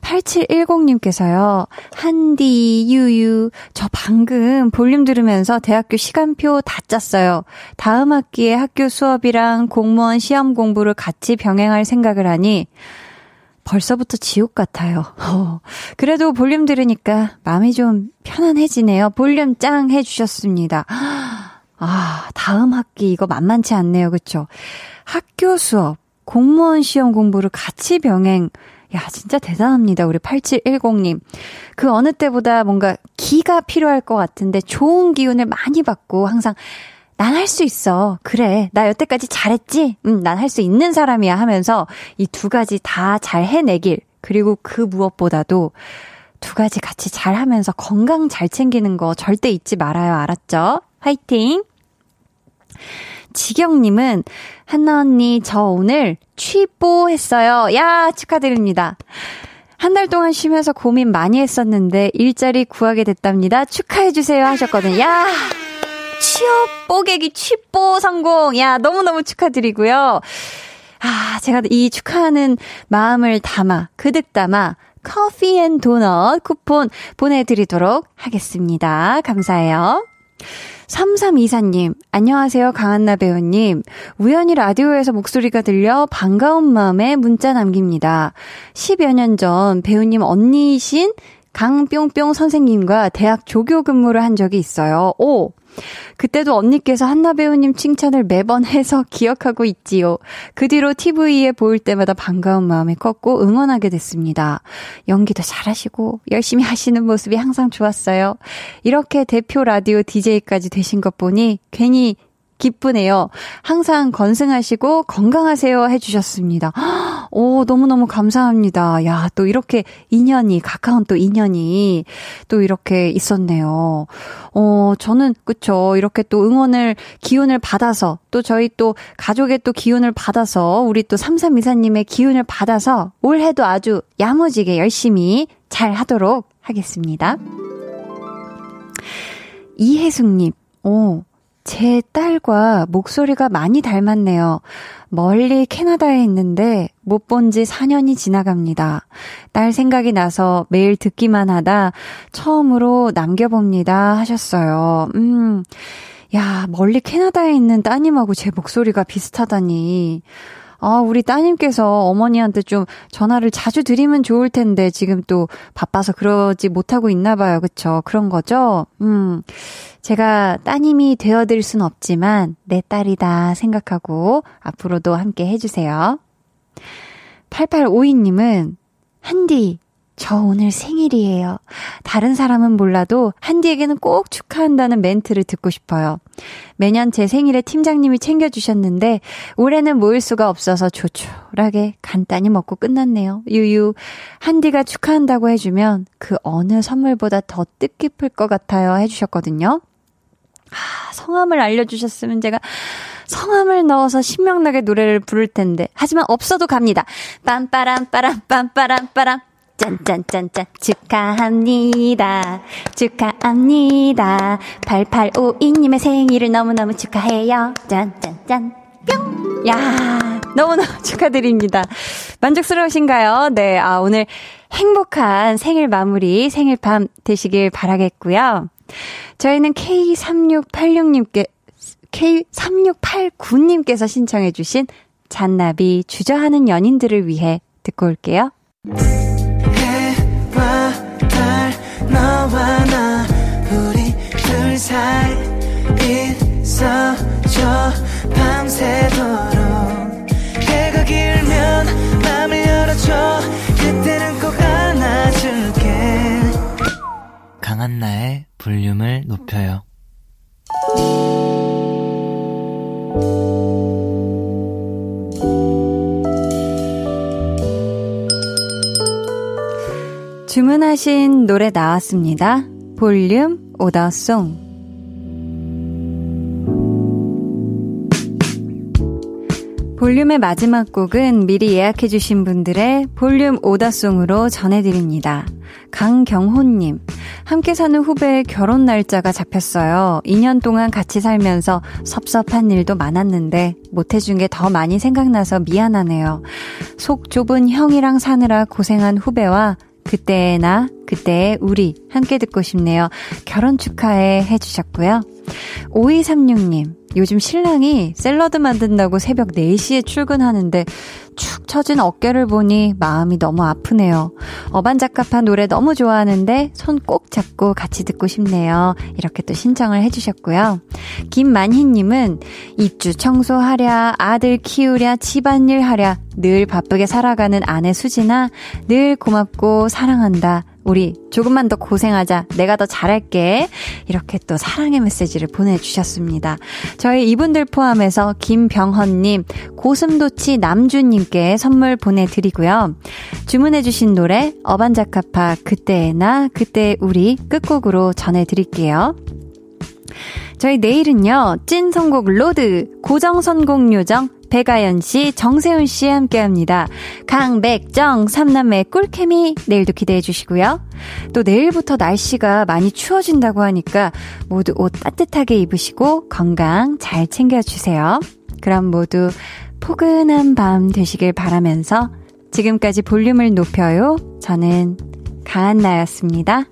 팔칠일공님께서요. 한디 유유 저 방금 볼륨 들으면서 대학교 시간표 다 짰어요. 다음 학기에 학교 수업이랑 공무원 시험 공부를 같이 병행할 생각을 하니 벌써부터 지옥 같아요. 어, 그래도 볼륨 들으니까 마음이 좀 편안해지네요. 볼륨 짱 해주셨습니다. 아, 다음 학기 이거 만만치 않네요. 그쵸? 학교 수업, 공무원 시험 공부를 같이 병행. 야, 진짜 대단합니다. 우리 팔칠일공님. 그 어느 때보다 뭔가 기가 필요할 것 같은데 좋은 기운을 많이 받고 항상 난 할 수 있어. 그래. 나 여태까지 잘했지? 응, 난 할 수 있는 사람이야 하면서 이 두 가지 다 잘 해내길. 그리고 그 무엇보다도 두 가지 같이 잘 하면서 건강 잘 챙기는 거 절대 잊지 말아요. 알았죠? 화이팅! 지경님은 한나 언니 저 오늘 취뽀했어요. 야, 축하드립니다. 한 달 동안 쉬면서 고민 많이 했었는데 일자리 구하게 됐답니다. 축하해주세요 하셨거든요. 야, 취업 뽀개기 취뽀 성공. 야, 너무너무 축하드리고요. 아, 제가 이 축하하는 마음을 담아, 그득 담아 커피 앤 도넛 쿠폰 보내드리도록 하겠습니다. 감사해요. 삼삼이사님, 안녕하세요 강한나 배우님. 우연히 라디오에서 목소리가 들려 반가운 마음에 문자 남깁니다. 십여 년 전 배우님 언니이신 강뿅뿅 선생님과 대학 조교 근무를 한 적이 있어요. 오! 그때도 언니께서 한나 배우님 칭찬을 매번 해서 기억하고 있지요. 그 뒤로 티비에 보일 때마다 반가운 마음이 컸고 응원하게 됐습니다. 연기도 잘하시고 열심히 하시는 모습이 항상 좋았어요. 이렇게 대표 라디오 디제이까지 되신 것 보니 괜히 기쁘네요. 항상 건승하시고 건강하세요 해주셨습니다. 오, 너무너무 감사합니다. 야, 또 이렇게 인연이, 가까운 또 인연이 또 이렇게 있었네요. 어, 저는, 그쵸, 이렇게 또 응원을, 기운을 받아서, 또 저희 또 가족의 또 기운을 받아서, 우리 또 삼삼이사님의 기운을 받아서 올해도 아주 야무지게 열심히 잘 하도록 하겠습니다. 이혜숙님, 오, 제 딸과 목소리가 많이 닮았네요. 멀리 캐나다에 있는데 못 본 지 사 년이 지나갑니다. 딸 생각이 나서 매일 듣기만 하다 처음으로 남겨봅니다 하셨어요. 음, 야, 멀리 캐나다에 있는 따님하고 제 목소리가 비슷하다니. 아, 우리 따님께서 어머니한테 좀 전화를 자주 드리면 좋을 텐데 지금 또 바빠서 그러지 못하고 있나 봐요. 그쵸? 그런 거죠? 음, 제가 따님이 되어드릴 순 없지만 내 딸이다 생각하고 앞으로도 함께 해주세요. 팔팔오이 님은 한디, 저 오늘 생일이에요. 다른 사람은 몰라도 한디에게는 꼭 축하한다는 멘트를 듣고 싶어요. 매년 제 생일에 팀장님이 챙겨주셨는데 올해는 모일 수가 없어서 조촐하게 간단히 먹고 끝났네요. 유유, 한디가 축하한다고 해주면 그 어느 선물보다 더 뜻깊을 것 같아요 해주셨거든요. 아, 성함을 알려주셨으면 제가 성함을 넣어서 신명나게 노래를 부를 텐데, 하지만 없어도 갑니다. 빰빠람빠람 빰빠람빠람 짠짠짠짠 축하합니다. 축하합니다. 팔팔오이 님의 생일을 너무너무 축하해요. 짠짠짠 뿅. 야, 너무너무 축하드립니다. 만족스러우신가요? 네, 아, 오늘 행복한 생일 마무리, 생일 밤 되시길 바라겠고요. 저희는 케이 삼육팔육 님께 케이 삼육팔구 님께서 신청해 주신 잔나비 주저하는 연인들을 위해 듣고 올게요. 해와 달 너와 나 우리 둘 사이 있어줘 밤새도록 해가 길면 맘을 열어줘 그때는 꼭 안아줄게 강한나의 볼륨을 높여요. 주문하신 노래 나왔습니다. 볼륨 오더송. 볼륨의 마지막 곡은 미리 예약해주신 분들의 볼륨 오더송으로 전해드립니다. 강경호님, 함께 사는 후배의 결혼 날짜가 잡혔어요. 이 년 동안 같이 살면서 섭섭한 일도 많았는데 못해준 게 더 많이 생각나서 미안하네요. 속 좁은 형이랑 사느라 고생한 후배와 그때의 나, 그때의 우리 함께 듣고 싶네요. 결혼 축하해 해주셨고요. 오이삼육 님, 요즘 신랑이 샐러드 만든다고 새벽 네 시에 출근하는데 축 처진 어깨를 보니 마음이 너무 아프네요. 어반자카파 노래 너무 좋아하는데 손 꼭 잡고 같이 듣고 싶네요. 이렇게 또 신청을 해주셨고요. 김만희님은 입주 청소하랴, 아들 키우랴, 집안일 하랴 늘 바쁘게 살아가는 아내 수진아 늘 고맙고 사랑한다. 우리 조금만 더 고생하자. 내가 더 잘할게. 이렇게 또 사랑의 메시지를 보내주셨습니다. 저희 이분들 포함해서 김병헌님, 고슴도치 남주님께 선물 보내드리고요. 주문해주신 노래 어반자카파 그때의 나 그때의 우리 끝곡으로 전해드릴게요. 저희 내일은요, 찐 선곡 로드, 고정 선곡 요정 백아연씨, 정세훈씨 함께합니다. 강백정 삼남매 꿀케미 내일도 기대해 주시고요. 또 내일부터 날씨가 많이 추워진다고 하니까 모두 옷 따뜻하게 입으시고 건강 잘 챙겨주세요. 그럼 모두 포근한 밤 되시길 바라면서 지금까지 볼륨을 높여요. 저는 강한나였습니다.